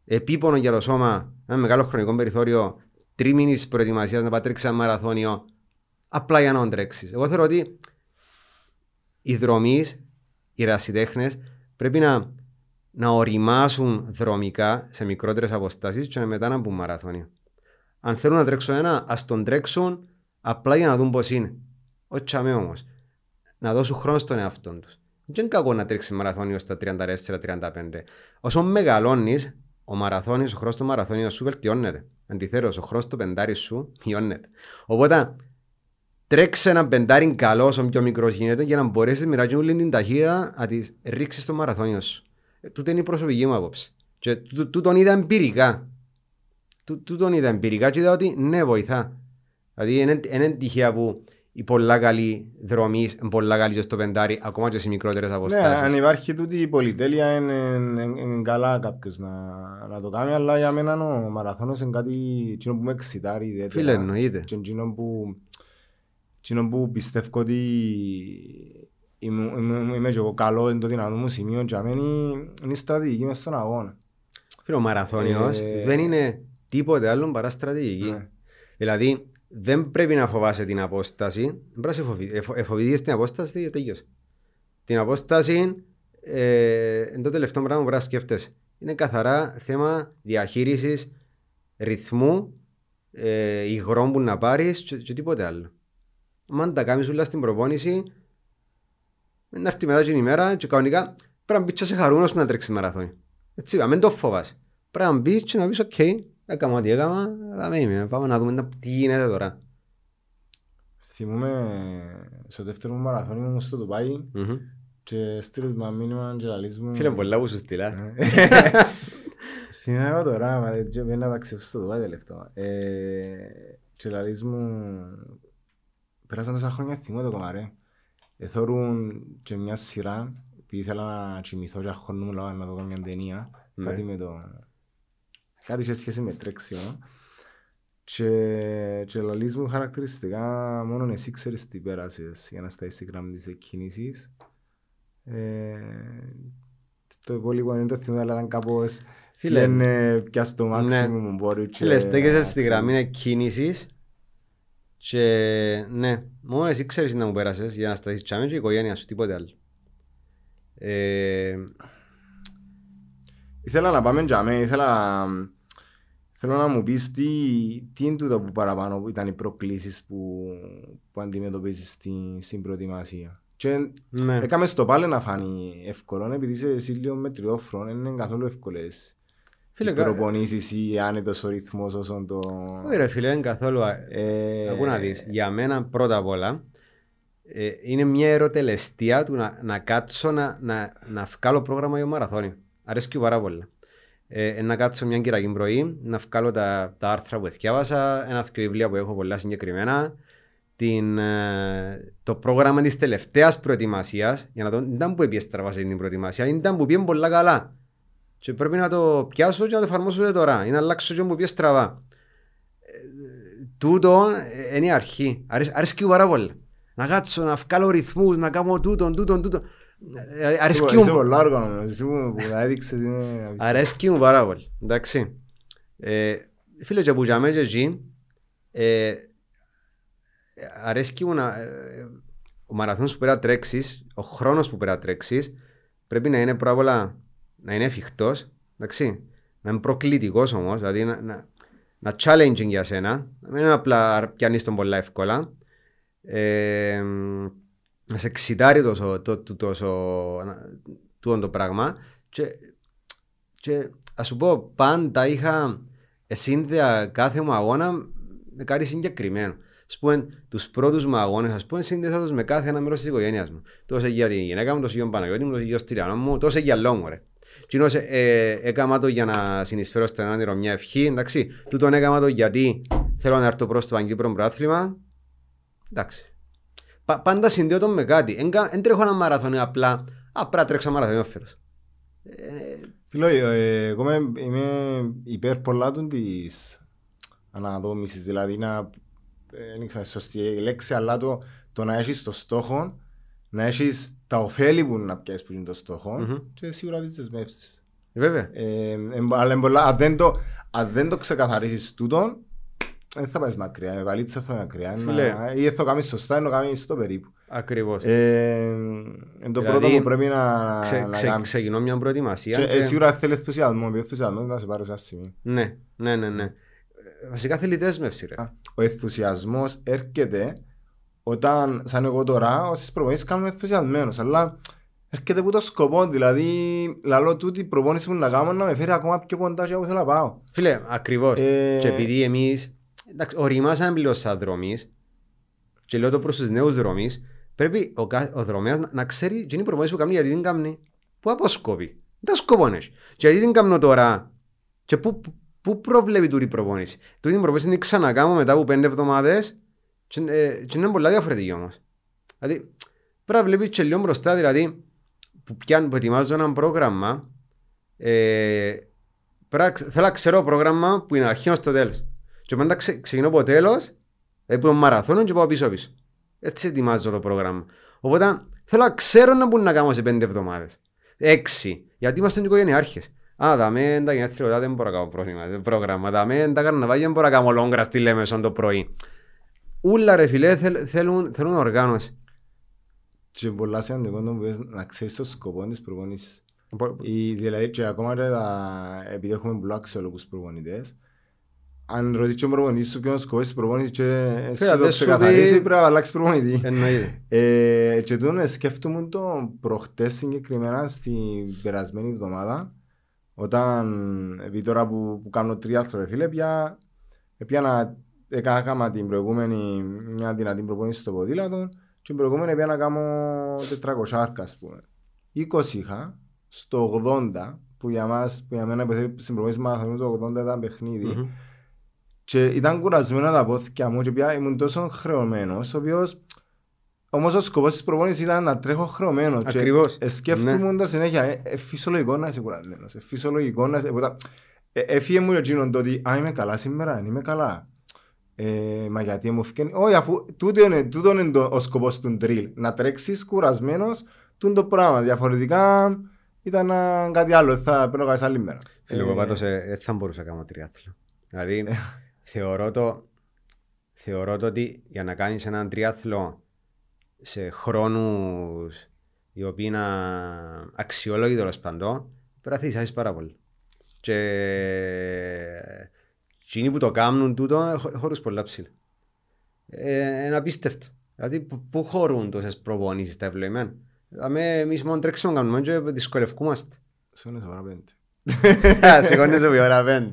επίπονο για το σώμα, ένα μεγάλο χρονικό περιθώριο τρίμηνης προετοιμασίας να πατρέξεις ένα μαραθώνιο, απλά για να τρέξεις. Εγώ θεωρώ ότι οι δρομείς, οι ερασιτέχνες πρέπει να οριμάσουν δρομικά σε μικρότερες αποστάσεις και μετά να μπουν μαραθώνιο. Αν θέλουν να τρέξουν ένα, ας τον τρέξουν απλά για να δουν πώς είναι. Όχι τσάμε όμως. Να δώσουν χρόνο στον εαυτό τους. Δεν είναι κακό να τρέξει μαραθώνιο στα 34-35. Όσο μεγαλώνεις, ο χρόνος του μαραθώνιου σου βελτιώνεται. Αντιθέτως, ο χρόνος του πεντάρι σου μειώνεται. Οπότε, τρέξε ένα πεντάρι καλό όσο πιο μικρός γίνεται για να μπορέσεις να μοιράζεις όλη την ταχύτητα να τη ρίξεις στο μαραθώνιο σου. Τούτη είναι η προσωπική μου άποψη. Και τούτον είδα εμπειρικά. Τούτον είδα εμπειρικά και είδα ότι ναι, βοηθά. Δηλαδή είναι τυχαία που οι πολλά καλοί δρομείς, πολλά καλοί και στο πεντάρι, ακόμα και σε μικρότερες αποστάσεις. Ναι, αν υπάρχει τούτη η πολυτέλεια είναι καλά κάποιος να το κάνει, αλλά για μένα ο μαραθώνος είναι κάτι που με εξητάρει ιδιαίτερα. Φίλε, εννοείται. Και που πιστεύω ότι είμαι και εγώ καλό, είναι το δυνατό μου σημείο και είναι η στρατηγική μες στον αγώνα. Φίλε, ο μαραθώνιος δεν είναι τίποτε άλλο παρά στρατηγική. Ναι. Δηλαδή, δεν πρέπει να φοβάσαι την απόσταση. Εφοβηθείς την απόσταση, τελείωσε. Την απόσταση Εν το τελευταίο πράγμα που πρέπει να σκέφτεσαι. Είναι καθαρά θέμα διαχείρισης ρυθμού, υγρών που να πάρεις και τίποτε άλλο. Αν τα κάνεις όλα στην προπόνηση, να έρθει μετά την ημέρα και κανονικά πρέπει να μπεις και σε χαρούμενος να τρέξεις μαραθώνιο. Έτσι, αμέν το φοβάσαι. Πρέπει να μπεις και να πεις «ΟΚ, έκανα ό,τι έκανα, πάμε να δούμε τι γίνεται τώρα». Θυμούμε στο δεύτερο μου μαραθώνιο μου στο Ντουπάι και στείλες με ένα μήνυμα και λαλείς μου. Φίλε, πολλά που σου στείλα. Συνέβα τώρα, μα δεν πήγαινα να ταξιδεύσω στο Ντουπάι τελευταίο. Και λαλείς μου, πέρασαν τόσα χρόνια θυμώ το κομμάτι. Εθώρουν και μια σειρά που ήθελα να κοιμηθώ και αχρονούμαι λόγω να δω μια ταινία. Κάτι με το... κάτι σε σχέση με τρέξιμο. Και λαλείς μου χαρακτηριστικά, μόνο εσύ ξέρεις τι πέρασες για να στάσεις στη γραμμή της εκκίνησης. Το υπόλοιπο είναι το θυμό, αλλά ήταν κάπως λένε πια στο μάξιμουμ μπορεί και... Φίλε, στέκεσαι στη γραμμή εκκίνησης και ναι, μόνο εσύ ξέρεις να μου πέρασες για να στάσεις τσάμι και η οικογένεια σου, τίποτε άλλο. Ήθελα να πάμε τσάμι, ήθελα... Θέλω να μου πεις τι είναι τούτα που παραπάνω ήταν οι προκλήσεις που αντιμετωπίζεις στην προετοιμασία. Και έκαμε στο πάλι να φάνει εύκολο, επειδή είσαι εσύ λίγο μετριόφρον, δεν είναι καθόλου εύκολες οι προπονήσεις ή άνετος ο ρυθμός όσον το... Όχι ρε φίλε, είναι καθόλου... Ακού να δεις, για μένα πρώτα απ' όλα είναι μια ερωτελεστία του να κάτσω να βγάλω πρόγραμμα για μαραθώνιο. Αρέσκει πάρα πολύ. Να κάτσω μια κυριακή πρωί, να βγάλω τα άρθρα που εθιάβασα, ένα-δυο βιβλία που έχω πολλά συγκεκριμένα, το πρόγραμμα της τελευταίας προετοιμασίας, για να το ήταν που έπιες τραβάσεις την προετοιμασία, ήταν που πιέν πολλά καλά. Και πρέπει να το πιάσω και να το εφαρμόσω τώρα, ή να αλλάξω και όπου πιες τραβά. Τούτο είναι η αρχή. Αρέσκει πάρα πολύ. Να κάτσω, να βγάλω ρυθμούς, να κάνω τούτο. Αρέσκει μου πάρα πολύ, εντάξει. Φίλε και που για μένα και εκεί, αρέσκει μου να... Ο μαραθώνιος που πρέπει να τρέξεις, ο χρόνος που πρέπει να τρέξεις, πρέπει να είναι πρώτα απ' όλα, να είναι εφικτός, εντάξει. Να είναι προκλητικός όμως, δηλαδή να challenging για σένα, να μην είναι απλά πιάνεις τον πολλά εύκολα. Να σε εξητάρει τόσο το πράγμα και ας σου πω πάντα είχα σύνδεα κάθε μου αγώνα με κάτι συγκεκριμένο. Ας πούμε τους πρώτους μου αγώνες, ας πούμε σύνδεσα τους με κάθε ένα μέρος της οικογένειας μου. Τόσο για τη γυναίκα μου, τόσο για τον Παναγιώτη μου, τόσο για τον Στυλιανό μου, τόσο για λόγο ρε. Κοινώς έκαμα το για να συνεισφέρω στον όνειρο μια ευχή, εντάξει. Τούτον έκαμα το γιατί θέλω να έρθω προς το Παγκύπριο Πρωτάθλημα, εντάξει. Πάντα συνδέω τον με κάτι. Δεν τρέχω ένα μαραθώνιο απλά. Απλά τρέξα μαραθώνιο φέρος. Φίλο, εγώ είμαι υπέρ πολλά των της αναδόμησης. Δηλαδή, δεν ξέρω σωστή λέξη, αλλά το να έχεις το στόχο, να έχεις τα ωφέλη που να πιάσεις που είναι το στόχο και σίγουρα τις δεσμεύσεις. Βέβαια. Αλλά αν δεν το ξεκαθαρίσεις τούτον, δεν θα πάει μακριά, η βαλίτσα θα πάει μακριά. Ή θα το κάνεις σωστά, ή θα το κάνεις στο περίπου. Ακριβώς. Το πρώτο που πρέπει να κάνεις. Ξεκινώ μια προετοιμασία. Σίγουρα θέλει ενθουσιασμό, να σε πάρει σε σημείο. Ναι. Βασικά θέλει δέσμευση. Ο ενθουσιασμός έρχεται όταν, σαν εγώ τώρα, όσες προπονήσεις κάνουν ενθουσιασμένος. Αλλά έρχεται από το σκοπό, δηλαδή λαλώ τούτη προπόνηση μου να κάνω να με φέρει ακόμα πιο κοντά και εγώ θέλω να πάω. Φίλε, ακριβώς. Και επειδή εμείς. Οριμάσαμε πλέον σαν δρομείς και λέω το προς τους νέους δρομείς, πρέπει ο δρομέας να ξέρει και είναι η προπονήση που κάνει, γιατί την κάνει, που αποσκόπει, δεν τα σκοπώνες. Και γιατί την κάνω τώρα και που προβλέπει τούτη η προπονήση. Τούτη η προπονήση είναι ξανακάμω μετά από 5 εβδομάδες και είναι πολλά διαφορετική όμως. Δηλαδή πρέπει να βλέπεις και λίγο μπροστά, δηλαδή που ετοιμάζω ένα πρόγραμμα, θέλω να ξέρω πρόγραμμα που είναι αρχή στο τέλος. Και πάντα ξεκινώ από τέλος, δηλαδή που μαραθώνω και πάω πίσω. Έτσι ετοιμάζω το πρόγραμμα. Οπότε θέλω να ξέρω να μπορούν να κάνω σε 5 εβδομάδες. 6. Γιατί είμαστε οικογενειάρχες. Α, ΔΑΜΕ, τα γενέθλια δεν μπορώ να κάνω πρόγραμμα. ΔΑΜΕ, τα καρναβάγια δεν μπορώ να κάνω λόγκρα στη Λέμεσον το πρωί. Ούλα ρε φιλέ θέλουν οργάνωση. Και είναι πολλά σημαντικό να ξέρεις το σκοπό της προπονήσης. Δηλαδή και ακόμα και επειδή έχουμε πολλά αξιόλογους προπονητές, αν ρωτήσεις τον προπονητή σου ποιον σκοπό της προπονήσης και εσύ το ξεκαθαρίσει, πρέπει να αλλάξεις προπονητή. Και τώρα σκέφτομαι το προχτές συγκεκριμένα στην περασμένη εβδομάδα, όταν επειδή τώρα που κάνω τριάθρο φίλε, έκανα την προηγούμενη μια δυνατή προπονήση στο ποδήλατο και την προηγούμενη πήγα να κάνω 400 άρκα, ας πούμε. 20 είχα στο 80, που για μένα στην προπονήση μαραθώνιου το 80 ήταν παιχνίδι. Mm-hmm. Και ήταν κουρασμένα τα πόθηκια μου και πια ήμουν τόσο χρεωμένος, ο οποίος όμως ο σκοπός της προπονήσης ήταν να τρέχω χρεωμένος. Ακριβώς. Σκέφτομαι τα συνέχεια, φυσιολογικό να είσαι κουρασμένος, φυσιολογικό να είσαι... Έφυγε μου εκείνον το ότι «Α, είμαι καλά σήμερα, αν είμαι καλά». Μα γιατί μου φύγει. Όχι, αφού τούτο είναι ο σκοπός του ντριλ. Να τρέξεις κουρασμένος, τούτο το πράγμα. Διαφορετικά ήταν κάτι άλλο. Θα πρέπει να κάνεις άλλη μέρα. Φίλε, πάντως έτσι θα μπορούσα να κάνω τριάθλο. Δηλαδή, θεωρώ το ότι για να κάνεις έναν τριάθλο σε χρόνους οι οποίοι είναι αξιόλογοι τέλος πάντων, πρέπει να θυσιάσεις πάρα πολύ. Και εκείνοι που το κάνουν τούτο χωρούν πολλά ψηλά. Είναι απίστευτο. Δηλαδή πού χωρούν τόσες προπονήσεις τα ευλογημένα. Εμείς μόνο τρέξουμε κάνουμε και δυσκολευκούμαστε. Συγχώνεσαι που ώρα πέντε. Συγχώνεσαι που ώρα πέντε.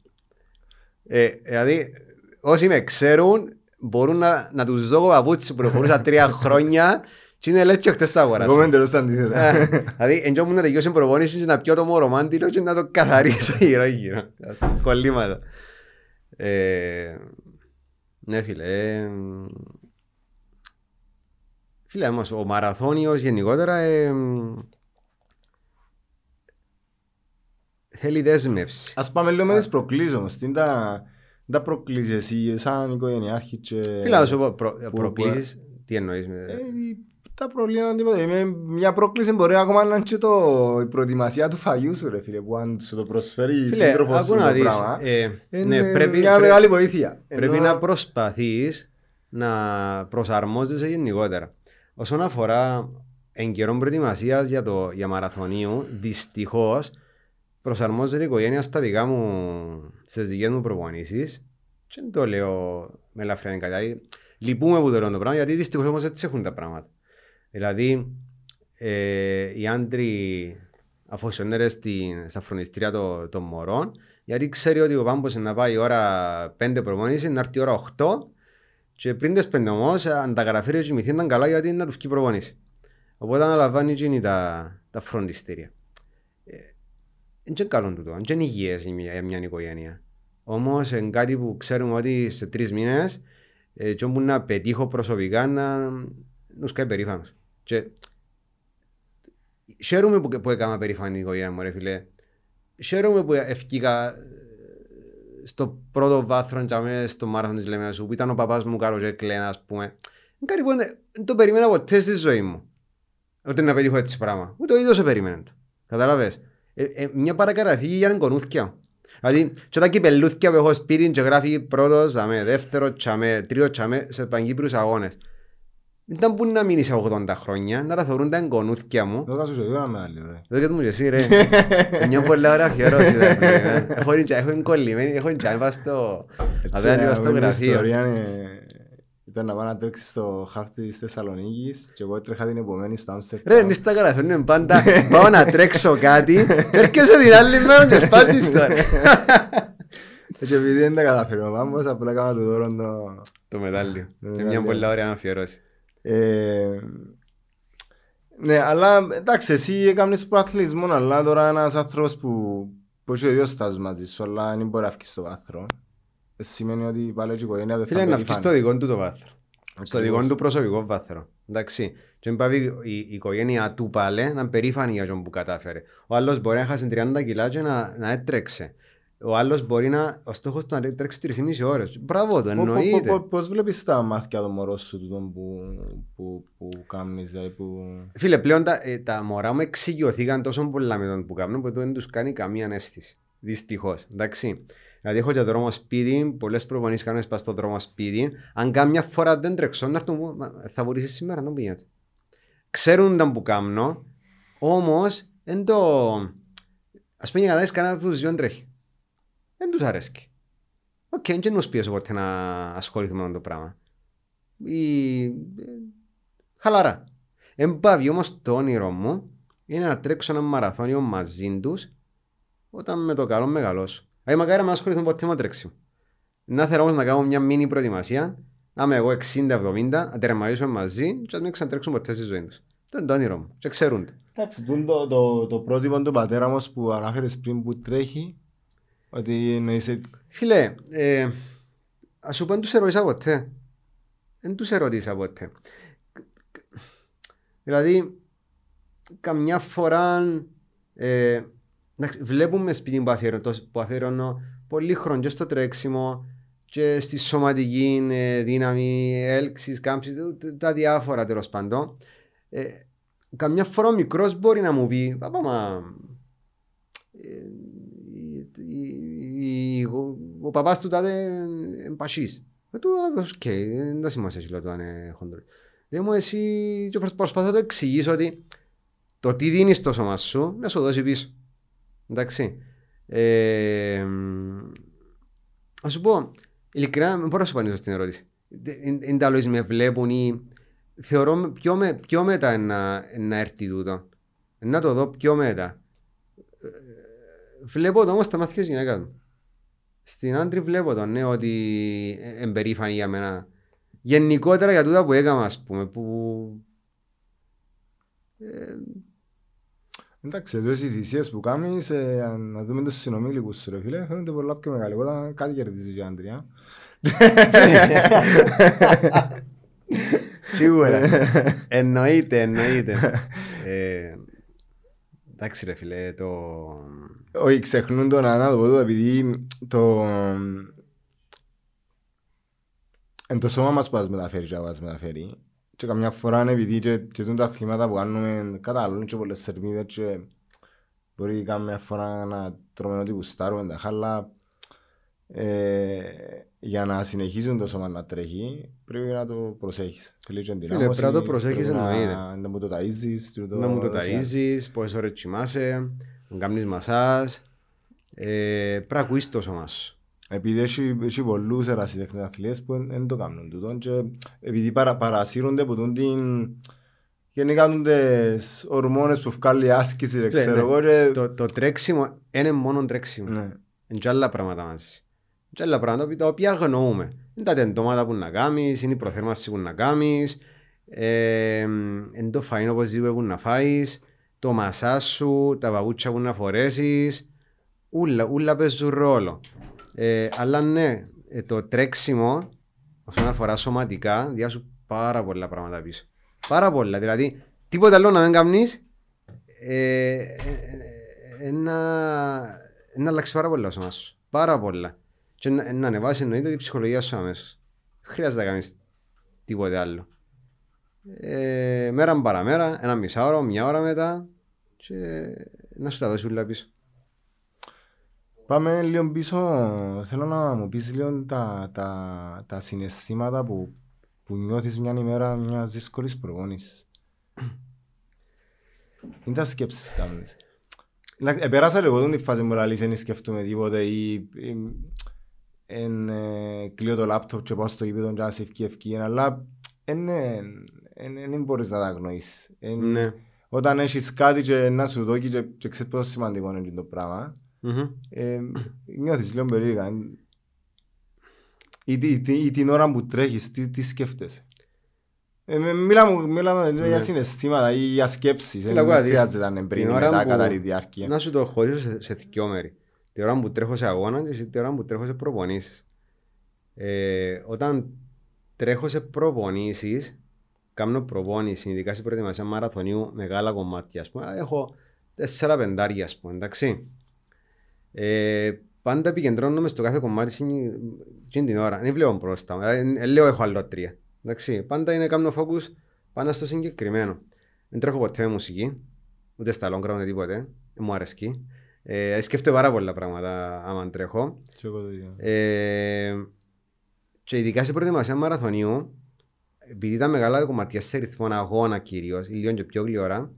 Δηλαδή, όσοι με ξέρουν μπορούν να τους δω παπούτσια που προχωρούσα 3 χρόνια και είναι λες και χτες το αγοράσω. Εγώ εντελώς ήταν τίσερα. Δηλαδή, εντός μου να τελειώσει η προπόνηση και να πιω το μωρομάντιλο και να το καθαρίσω γύρω-γύρω. Κολλήματα. Ναι, φίλε. Φίλε, όμως, ο μαραθώνιος γενικότερα θέλει δέσμευση. Ας πάμε λίγο με τις προκλήσεις όμως. Τι είναι τα προκλήσεις εσύ, σαν οικογενειάρχη και... Φίλε, όσο προκλήσεις... Τι εννοείς με... Τα προβλήματα, μια πρόκληση μπορεί ακόμα να είναι και η προετοιμασία του φαγιού σου ρε φίλε, που αν σου το προσφέρει η σύντροφος σου το πράγμα, είναι μια μεγάλη βοήθεια. Πρέπει να προσπαθείς να προσαρμόζεσαι γενικότερα. Όσον αφορά εν καιρών προετοιμασίας για μαραθωνίου, δυστυχώς προσαρμόζεται η οικογένεια στα δικά μου, στις δικές μου προπονήσεις και δεν το λέω με ελαφριά εγκαλιά. Λυπούμε που το λέω το πράγμα, γιατί δυστυχώς όμως έτσι έχουν τα πράγματα. Δηλαδή, οι άντροι αφοσιώνονται στα φρονιστήρια των μωρών, γιατί ξέρει ότι ο πάμπος να πάει η ώρα 5 προπονήσεις, να έρθει η ώρα 8 και πριν τις 5 όμως, αν τα καταφέρει ο Τζιμιθή ήταν καλά γιατί να του βγει προπονήσεις. Οπότε αναλαμβάνει και τα φροντιστήρια. Δεν είναι καλό τούτο, δεν είναι υγιές για μια οικογένεια. Όμως, είναι κάτι που ξέρουμε ότι σε 3 μήνες και όπου να πετύχω προσωπικά να σκάει περήφανος. Και χαίρομαι που έκανα περήφανη η οικογένεια μου ρε φίλε. Χαίρομαι που ευκήκα στο πρώτο βάθρο στο μάραθον της Λεμεσού που ήταν ο παπάς μου Κάρο Ζεκλένα ας πούμε. Κάτι που δεν το περίμενα ποτέ στη ζωή μου. Ότι να πετύχω έτσι πράγμα. Ούτε ο ίδιος σε περίμενε. Καταλάβες. Μια παρακαταθήκη για την κονούθκια. Δηλαδή, και τα κυπελούθκια που έχω σπίτι και γράφει πρώτος, άμε, δεύτερο, τσάμε, τρίο, τσάμε, σε παγκύπριους αγώνες. Ήταν που να μείνει σε 80 χρόνια, να τα θεωρούν τα εγκονούθκια μου. Δώκα σου και δύο να με άλλη, ρε. Δώκα μου και εσύ, ρε. Μια πολλά ώρα αφιερώση, ρε. Έχω εγκολλημένη, έχω εγκάνιβα στο γραφείο. Ήταν να πάω να τρέξεις στο χάρτη της Θεσσαλονίκης και εγώ τρέχα την επομένη στο Άμστερνταμ. Ρε, εμείς τα καταφέρνουμε πάντα, πάω να τρέξω κάτι και έρχεσαι την άλλη μέρα και σπάσεις τώρα. Και επειδή δεν τα καταφέρνω πάμπος, απλά έκανα το δώρο το μετάλλιο. Είναι μια πολύ ωραία να αφιερώσει. Ναι, αλλά εντάξει, εσύ έκανες προαθλισμό, αλλά τώρα ένας άνθρωπος που έχει δύο στάσεις μαζί σου, αλλά δεν μπορεί να αυκείς στο βάθρο. Σημαίνει ότι πάλι η οικογένεια δεν θα περηφάνει. Θέλει να αυξήσει το δικό του το βάθρο. Στο δικό του προσωπικό βάθρο. Εντάξει, και μην πάει η οικογένεια του πάλι να είναι περήφανη για τον που κατάφερε. Ο άλλος μπορεί να χάσει 30 κιλά και να έτρεξε. Ο άλλος μπορεί να. Ο στόχος του να τρέξει 3,5 ώρες. Μπράβο, το εννοείται. Πώς βλέπεις τα μάθηκα το μωρό σου που κάνεις, δηλαδή που. Φίλε, πλέον τα μωρά μου εξοικειωθήκαν τόσο πολλά με τον που κάνουν που δεν τους κάνει καμία αίσθηση. Δυστυχώς. Εντάξει. Δηλαδή, έχω και δρόμο σπίτι, πολλές προπονήσεις κάνουν σπα στο δρόμο σπίτι. Αν κάμια φορά δεν τρέξω, να έρθουν μου. Θα βουρήσεις σήμερα, δεν πήγαινε. Ξέρουν τα που κάνω, όμως δεν το. Α πούμε, κατάλαβε κανένα από του δύο τρέχει. Δεν τους αρέσκει. Οκ, δεν τους πιέσω ποτέ να ασχοληθούμε με το πράγμα. Χαλαρά. Εν παύει όμως το όνειρό μου είναι να τρέξω ένα μαραθώνιο μαζί τους όταν με το καλό μεγαλώσω. Άρα μακάρι να ασχοληθούμε ποτέ με το τρέξιμο. Να θέλω όμως να κάνω μια μίνι προετοιμασία, να είμαι εγώ 60-70, να τερματίσουμε μαζί και να μην ξανατρέξουν ποτέ στη ζωή τους. Το είναι το όνειρό μου και ξέρουν. Εντάξει, το πρότυπο του πατέρα μας που ανάφερες πριν που τρέχει. Φίλε, ας σου πω δεν τους ερωτήσα ποτέ. Δεν τους ερωτήσα ποτέ. Δηλαδή, καμιά φορά βλέπουμε σπίτι που αφιερώνω πολύ χρόνο και στο τρέξιμο και στη σωματική δύναμη, έλξης, κάμψης, τα διάφορα τέλος πάντων. Καμιά φορά ο μικρός μπορεί να μου πει «Παπάμα, ο παπάς του τάδε εμπασχείς». Του έλεγες «οκ, δεν τα σημασία σιλό του αν χοντρός». Λέει μου εσύ και προσπαθώ να το εξηγήσω ότι το τι δίνεις στο σώμα σου να σου δώσει πίσω. Εντάξει. Ας σου πω, ειλικρινά δεν μπορώ να σου απαντήσω στην ερώτηση. Εν τα λόγεις με βλέπουν ή θεωρώ πιο μετά να έρθει τούτο. Να το δω πιο μετά. Βλέπω το όμως τα μάθηκες γυναίκα μου. Στην άντρη βλέπω το ναι ότι εμπερήφανη για μένα. Γενικότερα για τούτα που έκανα ας πούμε που... Εντάξει, εδώ οι θυσίες που κάνεις να δούμε τους συνομήλικους σου ρε φίλε φαίνονται πολλά πιο μεγάλη. Όταν κάτι κερδίζεις η άντρη. Σίγουρα. Εννοείται. Εντάξει ρε φίλε, το... Όχι, ξεχνούν τον ανάλογο του, επειδή το... Εν το σώμα μας που μεταφέρει και μας μεταφέρει και καμιά φορά επειδή και τα αθλήματα που κάνουμε κατάλληλουν και πολλές σερμίδες και μπορεί καμιά φορά να τρώμε ό,τι γουστάρουμε τα χάλα για να συνεχίζουν το σώμα να τρέχει πρέπει να το προσέχεις. Φίλε, πρέπει να το προσέχεις εννοείται. Να μου το ταΐζεις. Να μου το ταΐζεις, πόσες ώρες τσιμάσαι. Να κάνεις μασάζ, πρέπει να ακούεις το σώμα σου. Επειδή έχει πολλούς ερασιτέχνες αθλητές που δεν το κάνουν τούτον και επειδή παρασύρονται από τον την... γενικά τις ορμόνες που βγάλει η άσκηση, ξέρω εγώ και... Το τρέξιμο είναι μόνο τρέξιμο. Είναι και άλλα πράγματα μαζί. Και άλλα πράγματα τα οποία αγνοούμε. Είναι τα τεντώματα που να κάνεις, είναι η προθέρμανση που να κάνεις, είναι το φαΐν οπωσδήποτε που να φάεις. Το μασάζ σου, τα παπούτσια που να φορέσεις, ούλα παίζουν ρόλο. Αλλά ναι, το τρέξιμο, όσον αφορά σωματικά, διάσου πάρα πολλά πράγματα πίσω. Πάρα πολλά, δηλαδή τίποτα άλλο να μην κάνεις, να αλλάξει πάρα πολλά ο σώμα σου. Πάρα πολλά. Και να ανεβάσει εννοείται τη ψυχολογία σου αμέσως. Χρειάζεται να κάνεις τίποτε άλλο. Μέρα παραμέρα, ένα μισάωρο, μια ώρα μετά και να σου τα δώσει ούλα πίσω. Πάμε λίγο πίσω, θέλω να μου πεις λίγο τα συναισθήματα που νιώθεις μια ημέρα μια δύσκολης προγόνης. Είναι τα σκέψεις κάνεις. Επέρασα λίγο την φάση μου λαλείς, δεν σκεφτούμε τίποτε ή κλείω το λάπτοπ και πάω στο γήπεδο και άσαι ευκεί, αλλά δεν μπορείς να τα αγνοείς. Ναι. Όταν έχεις κάτι και να σου δω και ξέρεις πόσο σημαντικό είναι το πράγμα, νιώθεις λίγο περίεργα. Ή την ώρα που τρέχεις, τι σκέφτεσαι. Μιλάμε για συναισθήματα ή για σκέψεις. Δεν χρειάζεται να είναι πριν ή μετά κατά τη διάρκεια. Να σου το χωρίσω σε δυο μέρη. Την ώρα που τρέχω σε αγώνα και την ώρα που τρέχω σε προπονήσεις. Όταν τρέχω σε προπονήσεις, κάνω προπόνηση, ειδικά στην προετοιμασία μαραθωνίου, μεγάλα κομμάτια. Έχω 4-5, εντάξει. Πάντα επικεντρώνομαι στο κάθε κομμάτι την ώρα. Δεν βλέπω μπροστά μου. Λέω έχω άλλο 3. Εντάξει. Πάντα είναι κάνω focus πάνω στο συγκεκριμένο. Δεν τρέχω ποτέ μουσική, ούτε στα long ground, τίποτε. Μου αρέσκει. Σκέφτομαι πάρα πολλά πράγματα άμα τρέχω. Και ειδικά σε προετοιμασία μαραθωνίου, επειδή τα μεγάλα κομμάτια σε ρυθμό αγώνα κυρίως, λίγο και πιο γλυόρα,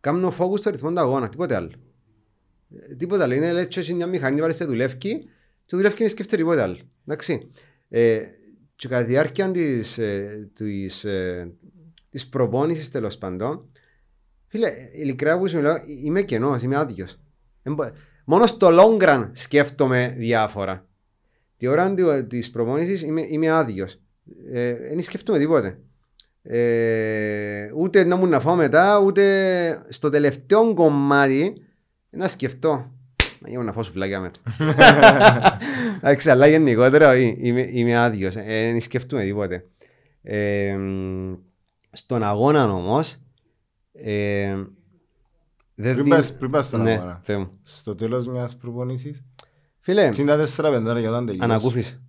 κάνω focus στο ρυθμό του αγώνα, τίποτε άλλο. Τίποτα άλλο. Είναι λες και μια μηχανή βάλεις σε δουλεύκη και δουλεύκη είναι σκέφτε τίποτα άλλο. Εντάξει. Και κατά τη διάρκεια της προπόνησης τέλος πάντων, φίλε, ειλικρά που σου μιλάω, είμαι κενός, είμαι άδειος. Μόνο στο long run σκέφτομαι διάφορα. Τη ώρα της προπόνησης είμαι άδειος. Δεν σκέφτομαι τίποτε. Ούτε να μου να φάω μετά, ούτε στο τελευταίο κομμάτι να σκεφτώ. Να γίνω να φάω σουφλάκια μετά. Αλλά γενικότερα είμαι άδειος. Δεν σκέφτομαι τίποτε. Στον αγώνα όμως. Πριν πας στον αγώνα, στο τέλος μιας προπόνησης, φίλε, 64-50 για όταν τελείως. Ανακούφισα.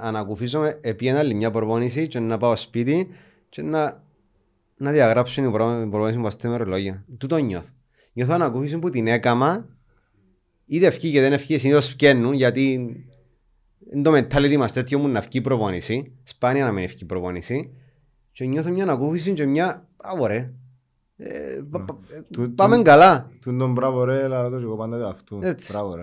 Ανακουφίζομαι επί ένα άλλη μια προπόνηση και να πάω σπίτι και να διαγράψω την προπόνηση μου στο ημερολόγιο. Τούτο νιώθω. Νιώθω ανακούφιση που την έκαμα, είτε ευκεί και δεν ευκεί, συνήθως ευκαίνουν γιατί εν το μετάλλητη μας τέτοιο μου να ευκεί προπόνηση, σπάνια να μην ευκεί προπόνηση και νιώθω μια ανακούφιση και μια αβορέ. Πάμε καλά. Του τον μπράβο ρε, αλλά το λίγο πάντα αυτού. Μπράβο ρε.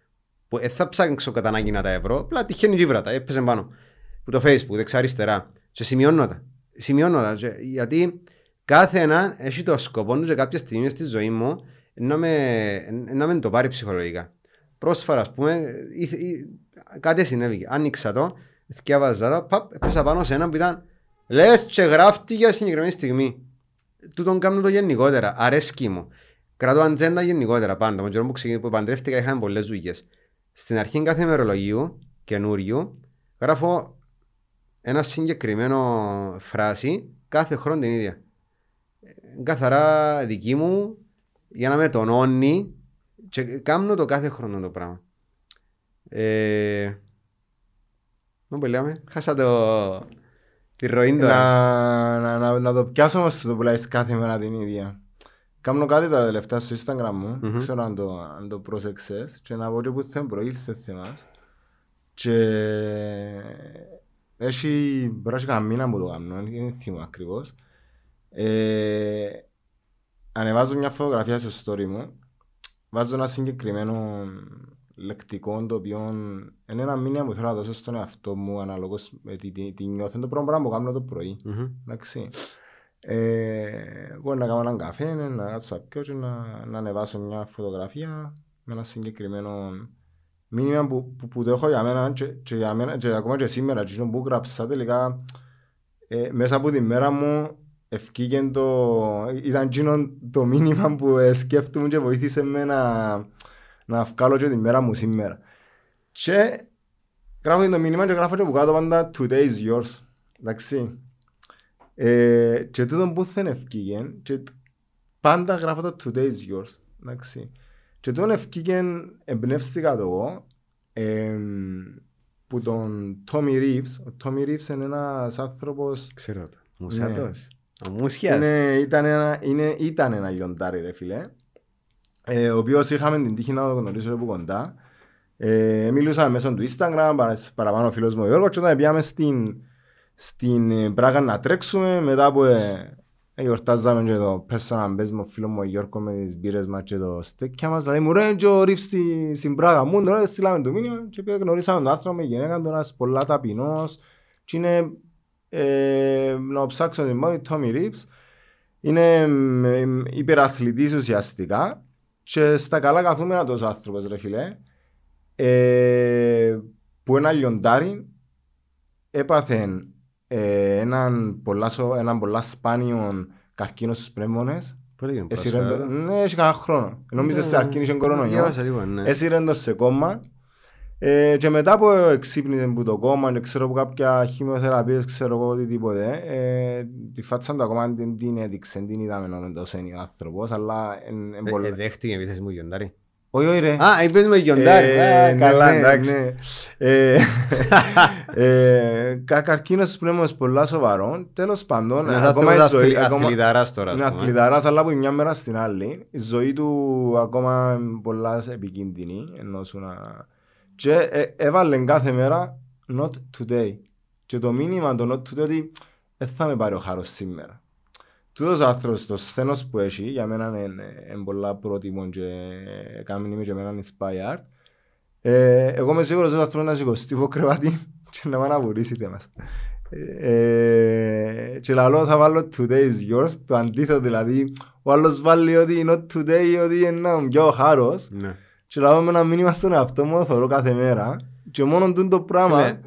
που δεν θα ψάξω κατά ανάγκη να τα ευρώ, απλά τυχαίνει γύβρατα, έπαιζε πάνω. Που το Facebook, δεξιά-αριστερά, και σημειώνω τα. Γιατί κάθε ένα έχει το σκοπό του σε κάποια στιγμή στη ζωή μου να με το πάρει ψυχολογικά. Πρόσφατα, ας πούμε, κάτι συνέβη. Άνοιξα το, θυκεύαζα το, παπ, έπαιζα πάνω σε έναν που ήταν λες και γράφτη για συγκεκριμένη στιγμή. Τούτον κάνω το γενικότερα, αρέσκει μου. Κρατώ ατζέντα γενικότερα πάντα. Τον καιρό που παντρεύτηκα είχαμε πολλές δουλειές. Στην αρχή κάθε ημερολογίου καινούριου γράφω ένα συγκεκριμένο φράση κάθε χρόνο την ίδια. Καθαρά δική μου για να με τονώνει και κάνω το κάθε χρόνο το πράγμα. Μου λέμε, χάσα το... Να το πιάσω όμως το πουλάεις κάθε μέρα την ίδια. Κάμνω κάτι τώρα τελευταία στο Instagram μου, ξέρω αν το πρόσεξες, και να πω και που δεν προήλθε θέμας. Και έχει μπράσει κανένα μήνα που το κάνω, δεν θυμώ ακριβώς. Ανεβάζω μια φωτογραφία στο story μου, βάζω ένα συγκεκριμένο λεκτικών το οποίο είναι ένα μήνυμα που θέλω να δώσω στον εαυτό μου αναλόγως με τι νιώθω. Είναι το πρώτο πράγμα που κάνω το πρωί. Εντάξει. Μπορεί να κάνω έναν καφέ, να κάτσω απ' και να ανεβάσω μια φωτογραφία με ένα συγκεκριμένο μήνυμα που το έχω για μένα και ακόμα και σήμερα και που γράψα τελικά μέσα από τη μέρα μου ευκήγεν το μήνυμα που σκέφτομαι και βοήθησε με να βγάλω και τη μέρα μου σήμερα. Και γράφω το μήνυμα και γράφω και που κάτω πάντα «Today is yours». Εντάξει. Και τούτον που δεν ευκήγεν και πάντα γράφω το «Today is yours». Εντάξει. Και τούτον ευκήγεν εμπνεύστηκα το εγώ που τον Tommy Reeves. Ο Tommy Reeves είναι ένας άνθρωπος... Ξέρω το. Μουσάτος. Μουσιάς. Ήταν ένα λιοντάρι ρε φίλε. Ο οποίος είχαμε την τύχη να το γνωρίσω από κοντά. Μιλούσαμε μέσω του Instagram, παραπάνω ο φίλος μου Γιώργος, και όταν πήγαμε στην Πράγα να τρέξουμε, μετά που γιορτάζαμε και το πέσω να μπες με ο φίλος μου Γιώργο με τις μπύρες μας και το στέκια μας, δηλαδή μου ρε και ο Ρίφ στην Πράγα μου, τώρα στείλαμε το μήνυμα και γνωρίσαμε τον άνθρωπο με γυναίκα του, ένας πολλά ταπεινός και είναι να ψάξω την μόνη Tommy Reeves. Είναι υπεραθλητής ουσιαστικά και στα καλά καθούμενα τόσο άνθρωπος ρε φίλε, που ένα λιοντάρι έπαθε έναν πολλά σπάνιο καρκίνο στους πνεύμονες. Ναι, έχει κανένα χρόνο. Νομίζω σε αρκίνη και κορονοϊό. Έσυρεν το σε κόμμα. Και μετά που εξύπνησε που το κόμμα, ξέρω που κάποια χημειοθεραπείες, ξέρω εγώ ότι τίποτε, τη φάτσα του ακόμα δεν την έδειξε, δεν είδαμε να το σένει ο άνθρωπος, αλλά... Δέχτηκε επίθεση μου γιοντάρι. Όχι, όχι ρε. Α, είπες με γιοντάρι. Καλά, εντάξει. Καρκίνος στους πνεύμονες πολλά σοβαρών, τέλος πάντων. Είναι αθληταράς τώρα. Είναι αθληταράς, αλλά από μια μέρα στην άλλη, η ζωή του ακόμα πολλά επικίνδυνη, ενώ σου να... Και έβαλε κάθε μέρα not today. Και το μήνυμα το not today ότι δεν θα με πάρει ο χάρος σήμερα. Τούτος άνθρωπος, το σθένος που έχει, για μένα είναι πολλά πρότυπο και κάνει με και εμένα inspired. Εγώ είμαι σίγουρος ότι θα να σηκωστεί από κρεβάτι και να μην απορρίσετε μας. Και λαλό θα βάλω today is yours, το αντίθετο δηλαδή. Ο άλλος βάλει ότι not today, ότι είναι πιο χάρος. Και λάβω με ένα μήνυμα στον εαυτό μου, θωρώ κάθε μέρα και μόνο τούν το πράγμα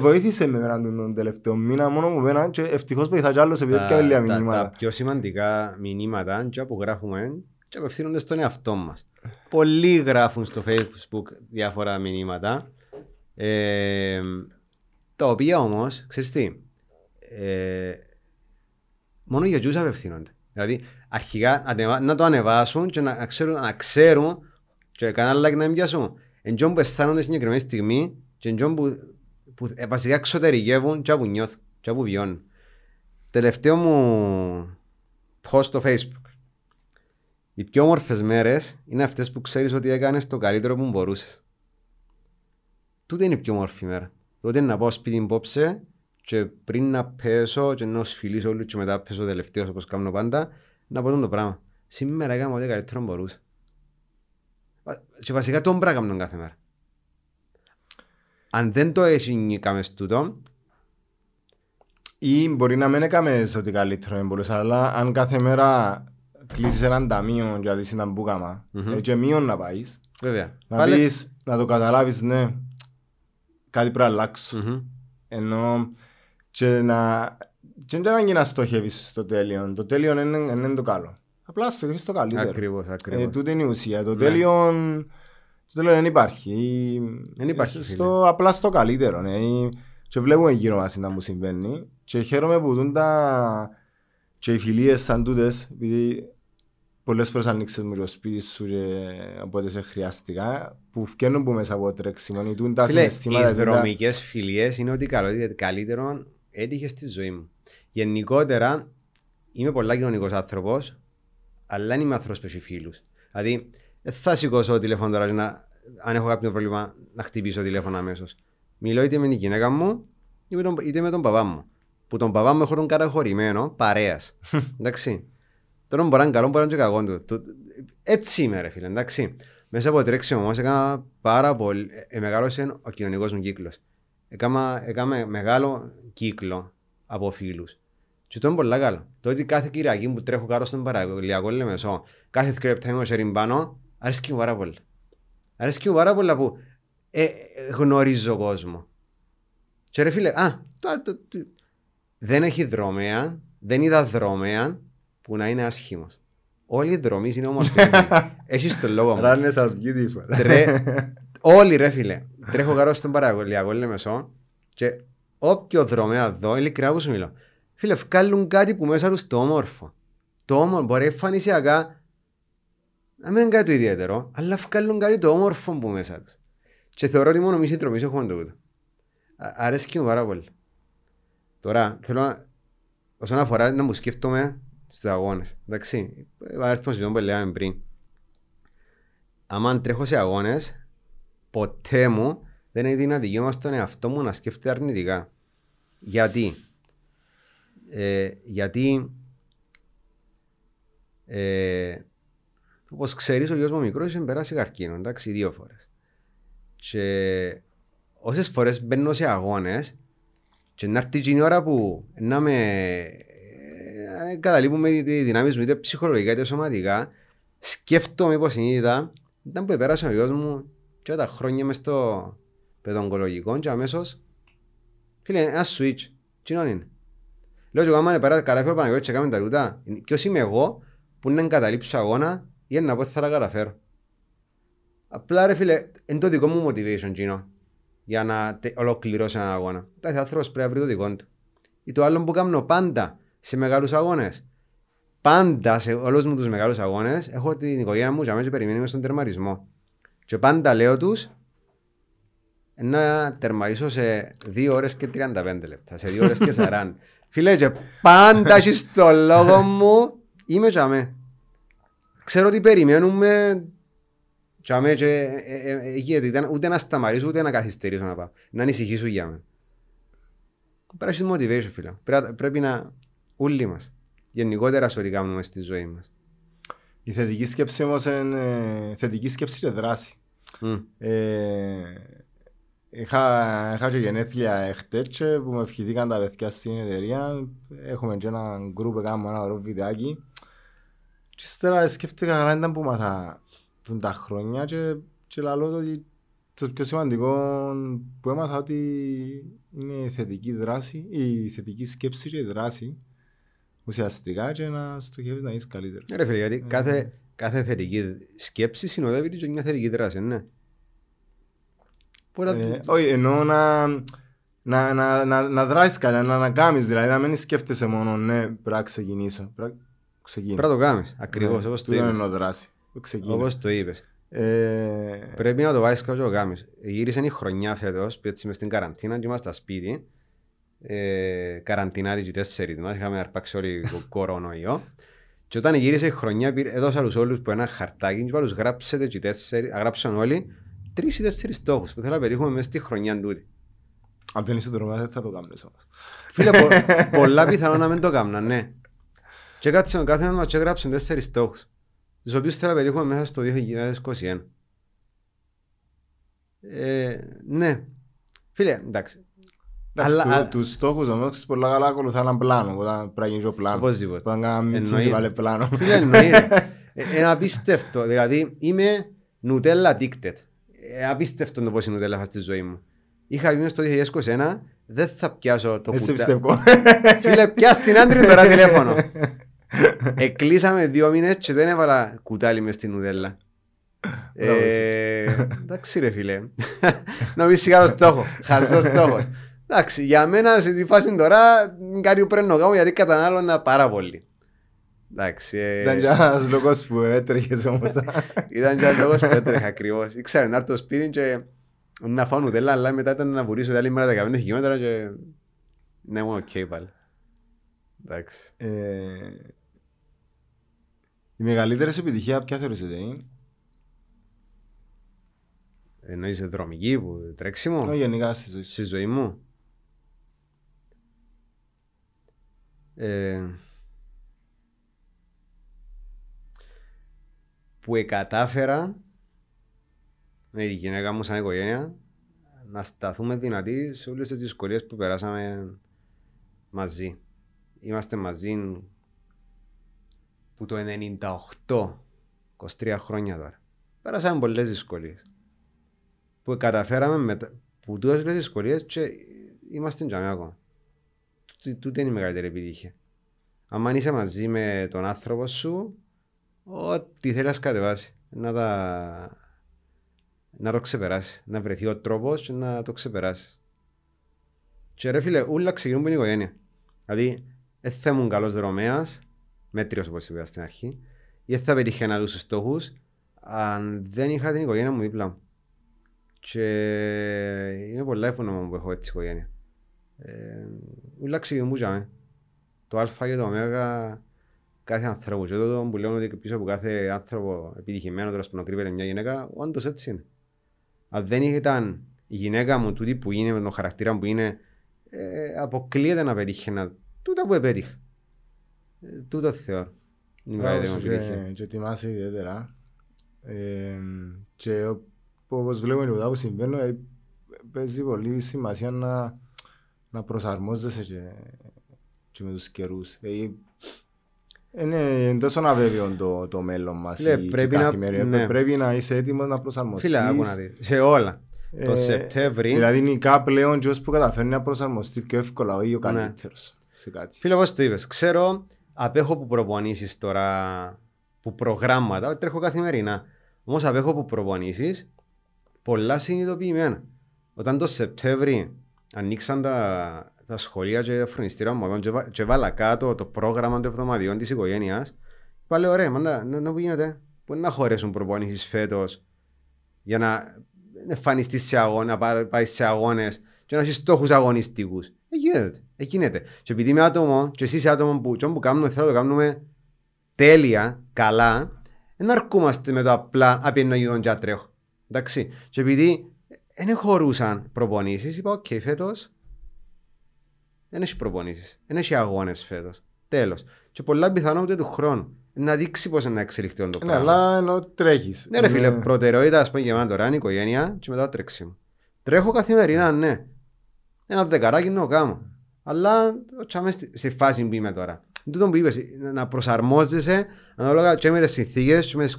βοήθησε με πέραν τον τελευταίο μήνα, μόνο μου πέραν και ευτυχώς βοηθά κι άλλος επειδή πια λίγα μηνύματα. Τα πιο σημαντικά μηνύματα και απογράφουμε και απευθύνονται στον εαυτό μας. Πολλοί γράφουν στο Facebook διάφορα μηνύματα, τα οποία όμως, ξέρεις τι, μόνο για τους απευθύνονται. Δηλαδή αρχικά να το ανεβάσουν και να ξέρουν και κανένα like να μην πιάσουν. Εν τόν που αισθάνονται συγκεκριμένη στιγμή και εν τόν που βασικά εξωτερικεύουν και όπου νιώθουν και όπου βιώνουν. Τελευταίο μου post στο Facebook. Οι πιο όμορφες μέρες είναι αυτές που ξέρεις ότι έκανες το καλύτερο που μπορούσες. Τούτη είναι η πιο όμορφη μέρα. Τότε να πάω σπίτι υπόψε και πριν να πέσω και να σφυλίσω όλους και μετά πέσω τελευταίος όπως κάνω πάντα, να πω το πράγμα. Σήμερα έκανα ό,τι καλύτερο μπορούσα. Και βασικά τον πράγμα τον κάθε μέρα. Αν δεν το έκαμε τούτο, ή μπορεί να μην έκαμε ό,τι καλύτερο μπορούσα, αλλά αν κάθε μέρα κλείσεις έναν ταμείο και δεις έναν μπούκαμα, και μείον να πάεις, να πεις, να το καταλάβεις, ναι, κάτι πρέπει να αλλάξω. Ενώ και δεν ανάγκη να στοχεύεις στο τέλειο. Το τέλειο είναι το καλό. Απλά στοχεύεις το καλύτερο. Ακριβώς. Τούτη είναι η ουσία. Το τέλειο δεν υπάρχει. Δεν υπάρχει. Απλά στο καλύτερο. Και βλέπουμε γύρω μας να μου συμβαίνει. Και χαίρομαι που δουν και οι φιλίες σαν τούτες. Επειδή πολλές φορές ανοίξες μου το σπίτι σου και οπότε σε χρειάστηκα, που φκένουν που μέσα από τρέξιμο, νιτούν τα συναισθήματα. Οι δρομικές φιλίες είναι ότι καλύτερο έτυχε στη ζωή μου. Γενικότερα είμαι πολλά κοινωνικός άνθρωπος, αλλά είμαι άνθρωπος που έχει φίλους. Δηλαδή θα σηκώσω τηλέφωνο τώρα, αν έχω κάποιο πρόβλημα να χτυπήσω τηλέφωνο αμέσως. Μιλώ είτε με την γυναίκα μου είτε με τον παπά μου. Που τον παπά μου έχω τον καταχωρημένο παρέας. Εντάξει. Τώρα μπορεί να είναι καλό, μπορεί να είναι κακό του. Έτσι είμαι ρε φίλε, εντάξει. Μέσα από τρέξιμο όμως έκανα πάρα πολύ. Μεγάλωσε ο κοινωνικός μου κύκλος. Έκανα μεγάλο κύκλο από φίλους. Και το είναι πολύ καλό. Το ότι κάθε Κυριακή που τρέχω κάτω στον Παγκύπριο Λεμεσό, κάθε θκρέπτα είμαι ο Σεριμπάνο, αρέσκει μου πάρα πολύ. Αρέσκει μου πάρα πολύ που γνωρίζω κόσμο. Και ρε φίλε, δεν έχει δρόμεα, δεν είδα δρόμεα που να είναι άσχημος. Όλοι οι δρομείς είναι όμορφοι. Έχεις το λόγο μου. Ράνες αυγίτηφα. Όλοι ρε φίλε. Τρέχω καρό στον Παραγωγιακό Λεμεσό και όποιο δρομέα δω, ειλικρινά που σου μιλώ, φίλε, βγάλουν κάτι που μέσα τους το όμορφο. Το όμορφο μπορεί εμφανισιακά να μην είναι κάτι ιδιαίτερο, αλλά βγάλουν κάτι το όμορφο που μέσα τους. Και θεωρώ ότι μόνο εμείς οι δρομείς έχουμε το κούτο. Αρέσκει μου πάρα πολύ. Τώρα θέλω όσον αφορά να μου σκέφτομαι στους αγώνες, εντάξει, έρθουμε στον που λέγαμε πριν. Αν τρέχω σε αγώνες, ποτέ μου δεν έδινα δικαίωμα στον εαυτό μου να σκέφτεται αρνητικά. Γιατί όπως ξέρεις, ο γιος μου μικρός είχε περάσει καρκίνο, εντάξει, 2 φορές. Και όσες φορές μπαίνω σε αγώνες, Και να έρθει η ώρα που να με καταλείπουμε τη δυνάμεις μου, είτε ψυχολογικά είτε σωματικά, σκέφτομαι υποσυνείδητα, ήταν που επέρασε ο γιος μου και τα χρόνια μες στο παιδοογκολογικό και αμέσως, φίλε, ένα switch, τι είναι. Λέω και εγώ, άμα είναι καταφέρω Παναγιώτη και κάνουμε τα λούτα, ποιος είμαι εγώ που να εγκαταλείψω αγώνα ή να πω ότι θα τα καταφέρω. Απλά ρε φίλε, είναι το δικό μου motivation Gino, για να ολοκληρώσω έναν αγώνα. Κάθε άνθρωπος πρέπει να βρει το δικό του. Ή το άλλο που κάνω πάντα σε μεγάλους αγώνες. Πάντα σε όλους μου τους μεγάλους αγώνες έχω την οικογένεια μου και αμέσως περιμένουμε στον τερματισμό. Και πάντα λέω τους να τερματίσω σε 2 ώρες και 35 λεπτά, σε 2 ώρες και 40. Φίλε και πάντα έχεις το λόγο μου, είμαι και αμέ. Ξέρω ότι περιμένουμε και αμέ και γιατί ούτε να σταματήσω ούτε να καθυστερήσω να πάω. Να ανησυχήσω για μένα. Πρέπει να έχεις motivation φίλε, πρέπει να όλοι μας. Γενικότερα σε ό,τι κάνουμε στη ζωή μας. Η θετική σκέψη όμως είναι θετική σκέψη και δράση. Είχα και γενέθλια εχτές που με ευχηθήκαν τα παιδιά στην εταιρεία. Έχουμε και έναν γκρουπ, κάνουμε ένα ωραίο βιντεάκι. Και ύστερα σκέφτηκα καλά ήταν που μάθα τα χρόνια και λαλώ ότι το πιο σημαντικό που έμαθα ότι είναι θετική δράση, η θετική σκέψη και η δράση. Ουσιαστικά και να στοχεύεις να είσαι καλύτερο. Ρε φίλε, γιατί κάθε θετική σκέψη συνοδεύει και μια θετική δράση, ναι. Όχι, εννοώ να δράσεις καλά, να κάνεις, δηλαδή να μην σκέφτεσαι μόνο ναι, πρέπει να ξεκινήσω. Πρέπει να το κάνεις, ακριβώς, όπως το είπες. Δεν εννοώ δράση, όπως το είπες. Πρέπει να το βάζεις και το κάνεις. Γύρισαν η χρονιά φέτος, έτσι μες στην καραντίνα και είμαστε στα σπίτι. Καραντινάτη και 4 μας, είχαμε αρπάξει όλοι κορονοϊό και όταν γύρισε η χρονιά έδωσα τους όλους που ένα χαρτάκι και τους γράψετε και 4, γράψαν όλοι 3 ή 4 στόχους που θέλω να πετύχουμε μέσα στη χρονιά τούτη. Αν δεν είσαι τρομερός δεν θα το κάνεις όμως. Φίλε, πολλά πιθανό να μην το κάνουν, ναι. Και κάτσαν κάθε έναν μας και γράψαν 4 στόχους τους οποίους θέλω να πετύχουμε μέσα στο 2021. Ναι. Φίλε, εντάξει. Τους στόχους όμως έχεις πολλά καλά ακολουθά έναν πλάνο, όταν πρέπει να γίνεις ο πλάνος, όταν κάνεις βάλε πλάνο. Εννοείται, είναι απίστευτο, δηλαδή είμαι Nutella addicted, απίστευτο το πώς η Nutella στη ζωή μου. Είχα βγει στο 2021, δεν θα πιάσω το κουτά. Φίλε, πιάσ' την άντρη τώρα τηλέφωνο. Εκλείσαμε 2 μήνες και δεν έβαλα κουτάλι μες στην Nutella. Εντάξει ρε φίλε, να πεις σιγά το στόχο, χαζό στόχος. Εντάξει, για μένα σε τη φάση τώρα κάτι που πρέπει να κάνω γιατί κατανάλωνα πάρα πολύ. Εντάξει. Ήταν και ένας λόγος που έτρεχες όμως. Ήταν και ένας λόγος που έτρεχα ακριβώς. Ήξερα να έρθω στο σπίτι και να φάω νουτέλα, αλλά μετά ήταν να βουρήσω τα άλλη μέρα 15 χιλιόμετρα και ναι, μόνο οκ πάλι. Εντάξει. Η μεγαλύτερη επιτυχία ποια θεωρείς ότι είναι? Εννοείς δρομική που τρέξιμο? Γενικά στη ζωή μου. Που εκατάφερα με τη γυναίκα μου σαν οικογένεια να σταθούμε δυνατοί σε όλες τις δυσκολίες που περάσαμε μαζί. Είμαστε μαζί που το 98, 23 χρόνια τώρα. Περάσαμε πολλές δυσκολίες που καταφέραμε μετά, που τούτες τις δυσκολίες και είμαστε τζαμιά ακόμα. Τούτη είναι η μεγαλύτερη επιτυχία. Αν είσαι μαζί με τον άνθρωπο σου, ό,τι θέλει να σκατεβάσει, να το ξεπεράσει, να βρεθεί ο τρόπος και να το ξεπεράσει. Και ρε φίλε, όλα ξεκινούν από την οικογένεια. Δηλαδή, δεν θα ήμουν καλός δρομέας, μέτριος όπως είπα στην αρχή, ή θα πετύχαινα άλλους τους στόχους, αν δεν είχα την οικογένεια μου δίπλα μου. Και είναι πολλά υπόνομα που έχω έτσι οικογένεια. Ούλα ξεκινούμε. Το α και το ω κάθε άνθρωπο. Και εδώ που λέω ότι πίσω από κάθε άνθρωπο επιτυχημένο τώρα που κρύβεται μια γυναίκα, όντως έτσι είναι. Αν δεν ήταν η γυναίκα μου τούτη που είναι, με τον χαρακτήρα που είναι, αποκλείεται να πετύχει ένα. Τούτα που επέτυχε. Τούτα θεωρώ. Και τιμάσαι ιδιαίτερα. Και όπως βλέπουμε και που συμβαίνουν, παίζει πολύ σημασία να προσαρμόζεσαι και με τους καιρούς. Είναι τόσο αβέβαιο το μέλλον μας. Πρέπει να είσαι έτοιμος να προσαρμοστείς. Φίλε, άκου να δεις. Σε όλα. Το Σεπτέμβρη. Δηλαδή νικά πλέον και όσο που καταφέρνει να προσαρμοστεί πιο εύκολα ή ο καλύτερος σε κάτι. Φίλε, όπως το είπες, ξέρω, απέχω από προπονήσεις τώρα, που προγράμματα, τρέχω καθημερινά. Όμως απέχω από προπονήσεις πολλά συνειδητοποιημένα. Όταν το Σεπτέμβρη ανοίξαν τα σχολεία και τα φρονιστήρια μοδών και βάλα κάτω το πρόγραμμα των εβδομαδιών της οικογένειας, είπα, λέω, ρε, να που γίνεται, που να χωρέσουν προπονήσεις φέτος για να εμφανιστεί σε αγώνα, να πάει σε αγώνες και να έχει στόχους αγωνιστικούς. Γίνεται. Και επειδή είμαι άτομο και εσύ είσαι άτομο που όπου κάνουμε, θέλω να το κάνουμε τέλεια, καλά, δεν αρκούμαστε με το απλά απεινογιδόν και ατρέχω. Εντάξει. Και επειδή δεν χωρούσαν προπονήσεις, είπα, οκ, φέτος δεν έχει προπονήσεις, δεν έχει αγώνες φέτος. Τέλος. Και πολλά πιθανότητα του χρόνου να δείξει πώς να εξελιχθεί όλο το πράγμα. Ναι, αλλά ενώ τρέχεις. Ναι, ρε φίλε, προτεραιότητα, ας πούμε, για μένα τώρα είναι η οικογένεια και μετά τρέξιμο. Τρέχω καθημερινά, ναι. Ένα δεκαράκι είναι ο γάμο. Αλλά τσάμε σε φάση που είμαι τώρα. Τούτο που είπες, να προσαρμόζεσαι ανάλογα και με τις συνθήκες και με τις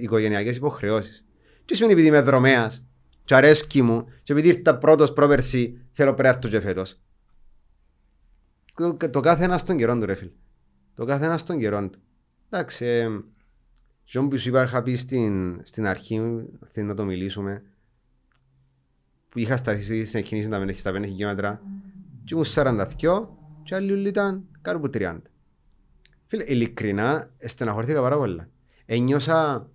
οικογενειακές υποχρεώσεις. Τι σημαίνει επειδή είμαι δρομέας, και αρέσκει μου, και επειδή ήρθα πρώτος πρόπερση, θέλω πρέπει να έρθω και φέτος. Το κάθε ένας των καιρών του, ρε φίλε. Το κάθε ένας των καιρών του. Εντάξει, που σου είπα, είχα πει στην αρχή, θέλω να το μιλήσουμε, που είχα σταθεί στην εκκίνηση τα 55 χιλιόμετρα και ήμουν 42 και άλλοι ήταν κάτω από 30. Φίλε, ειλικρινά, στεναχωρήθηκα πάρα πολλά. Ένιωσα,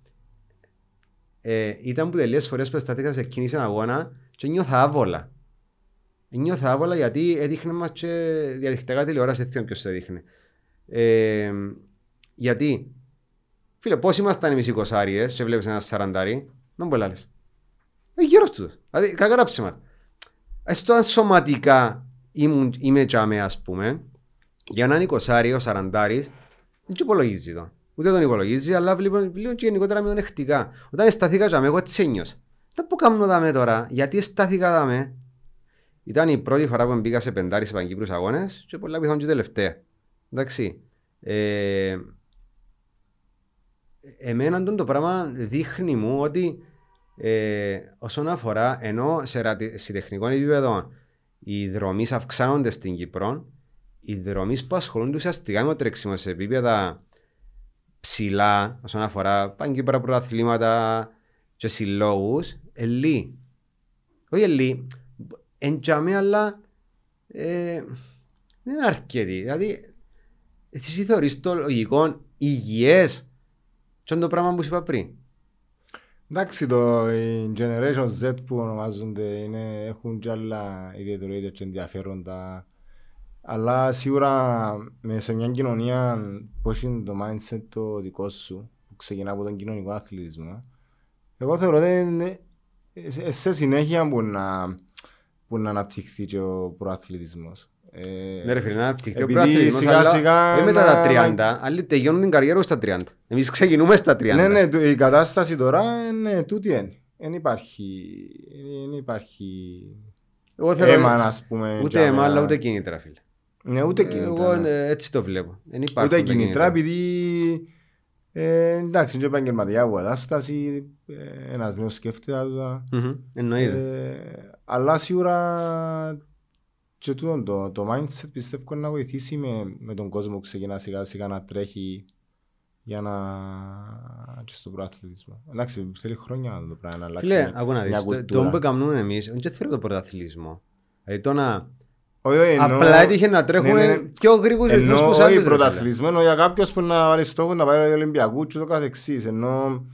ήταν που τελείως φορές που σταθήκα σε εκκίνηση αγώνα και νιώθα άβολα. Νιώθα άβολα γιατί έδειχνε μας και διαδικτυακά τηλεόραση, δεν θυμάμαι ποιος το έδειχνε. Γιατί, φίλε, πώς ήμασταν εμείς οι κοσάριες και βλέπεις ένα σαραντάρι, να μου πολλάλες. Γύρω του. Δηλαδή, κακά ψήματα. Έστω αν σωματικά είμαι τσάμε, ας πούμε, για έναν οικοσάρι, ο σαραντάρις, δεν υπολογίζει το. Ούτε τον υπολογίζει, αλλά βλέπω και γενικότερα μειονεκτικά. Όταν στάθηκα τσάμε, εγώ έτσι ένιωσα. Τα που κάνω δάμε τώρα, γιατί στάθηκα δάμε. Ήταν η πρώτη φορά που μπήκα σε πεντάρι σε Παγκύπριους αγώνες και πολλά πιθανόν και τελευταία. Εντάξει. Εμένα το πράγμα δείχνει μου ότι όσον αφορά, ενώ σε τεχνικό επίπεδο οι δρομείς αυξάνονται στην Κύπρο, οι δρομείς που ασχολούνται ουσιαστικά με το τρέξιμο σε επίπεδα ψηλά, όσον αφορά Παγκύπρια πρωταθλήματα και συλλόγους, ελλή. Όχι ελλή, εντιαμέ, αλλά δεν είναι αρκετή. Δηλαδή, εσύ θεωρείς το λογικό υγιές και το πράγμα που σου είπα πριν. Εντάξει, οι Generation Z που ονομάζονται έχουν και άλλα ιδιαιτερότητα και ενδιαφέροντα, αλλά σίγουρα σε μια κοινωνία που έχει το mindset το δικό σου που ξεκινά από τον κοινωνικό αθλητισμό, εγώ θεωρώ ότι σε συνέχεια που να αναπτυχθεί και ο προαθλητισμός. Ναι ρε φίλε, να αναπτυχθεί ο προαθλητισμός, αλλά δεν μετά τα 30, αλλά τελειώνουν την καριέρα στα 30. Εμείς ξεκινούμε στα 30. Ναι, η κατάσταση τώρα είναι τούτη είναι. Δεν υπάρχει αίμα, ας πούμε. Ούτε αίμα, αλλά ούτε κίνητρα, φίλε. Ναι, ούτε κίνητρα. Εγώ έτσι το βλέπω. Ούτε κίνητρα, επειδή εντάξει, είναι επαγγελματιά από κατάσταση, ένας νέος σκέφτεται. Εννοείται. Αλλά σίγουρα και το mindset πιστεύω να βοηθήσει με τον κόσμο που ξεκινά σιγά σιγά να τρέχει για να και στον πρωταθλητισμό. Εντάξει, θέλει χρόνια να το πράγμα να αλλάξει. Φίλε, άκου να δεις, το που κάνουμε εμείς, δεν θέλω τον πρωταθλητισμό. Δηλαδή το να απλά έτυχε να τρέχουμε πιο γρήγορους ρυθμούς που σαν τους. Πρωταθλητισμό εννοώ για κάποιος που να βάλει στόχο να πάει Ολυμπιακού και το καθεξής. Ενώ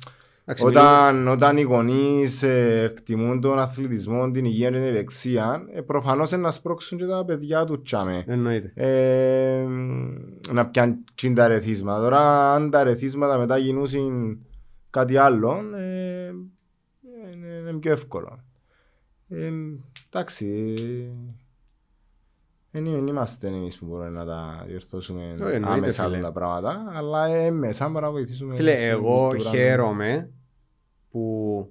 όταν οι γονείς εκτιμούν τον αθλητισμό, την υγεία και την ευεξία, προφανώς να σπρώξουν και τα παιδιά του τσάμε. Εννοείται. Να πιάνουν τα ρεθίσματα. Τώρα, αν τα ρεθίσματα μετά γινούσαν κάτι άλλο, είναι πιο εύκολο. Εντάξει. Δεν είμαστε εμείς που μπορούμε να τα διορθώσουμε άμεσα όλα τα πράγματα, αλλά έμεσα μπορούμε να βοηθήσουμε. Φίλε, εγώ χαίρομαι που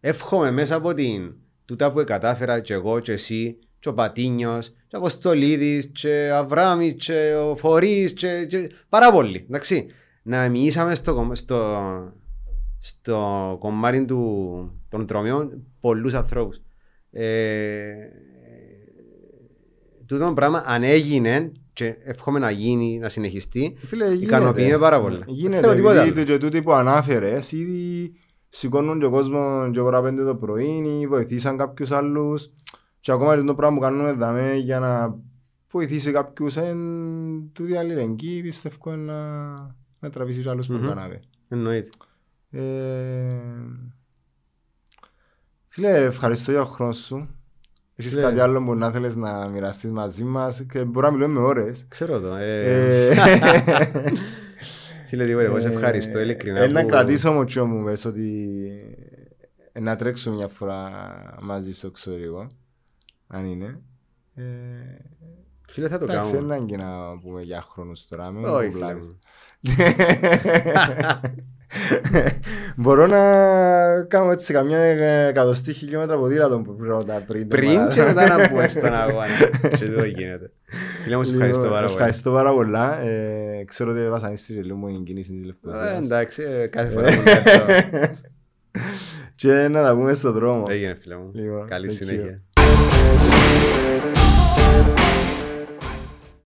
εύχομαι μέσα από την τούτα που κατάφερα και εγώ και εσύ και ο Πατίνιος και ο Αποστολίδης και ο Αβράμι και ο Φορής και πάρα πολλοί, εντάξει, να μοιήσαμε στο κομμάτι των τρομιών πολλούς ανθρώπους. Τούτο πράγμα αν έγινε και εύχομαι να γίνει, να συνεχιστεί, ικανοποιεί πάρα πολλά. Γίνεται, επειδή τούτο που ανάφερες ήδη σηκώνουν και ο κόσμος και ώρα 5 το πρωί, βοηθήσαν κάποιους άλλους και ακόμα το πράγμα που κάνουμε ΔΑΜΕ για να βοηθήσει κάποιους εν τούτη αλληλεγγύη, πιστεύω να τραβήσεις άλλους που κάναμε. Εννοείται. Φίλε, ευχαριστώ για τον χρόνο σου. Έχεις κάτι άλλο που να θέλεις να μοιραστείς μαζί μας και μπορούμε να μιλούμε με ώρες. Ξέρω το. Φίλε, τίποτε, εγώ σε ευχαριστώ ειλικρινά. Ένα που... κρατήσω μοτσιό μου, πες ότι να τρέξω μια φορά μαζί στο εξωτερικό, αν είναι. Φίλε, θα το κάνω. Ένα και να πούμε για χρόνους τώρα, μην πλάβεις. Μπορώ να κάνω έτσι καμιά 100 χιλιόμετρα ποδήλα τον πρώτα πριν και μετά να πούμε στον αγώνα και εδώ γίνεται. Φίλε μου, σε ευχαριστώ πάρα πολύ. Ευχαριστώ πάρα πολλά. Ξέρω ότι βασανίστηκε λίγο μου η κίνηση της Λευκοσίας. Εντάξει, κάθε φορά που λέω. Και να τα πούμε στον δρόμο. Έγινε φίλε μου, καλή συνέχεια.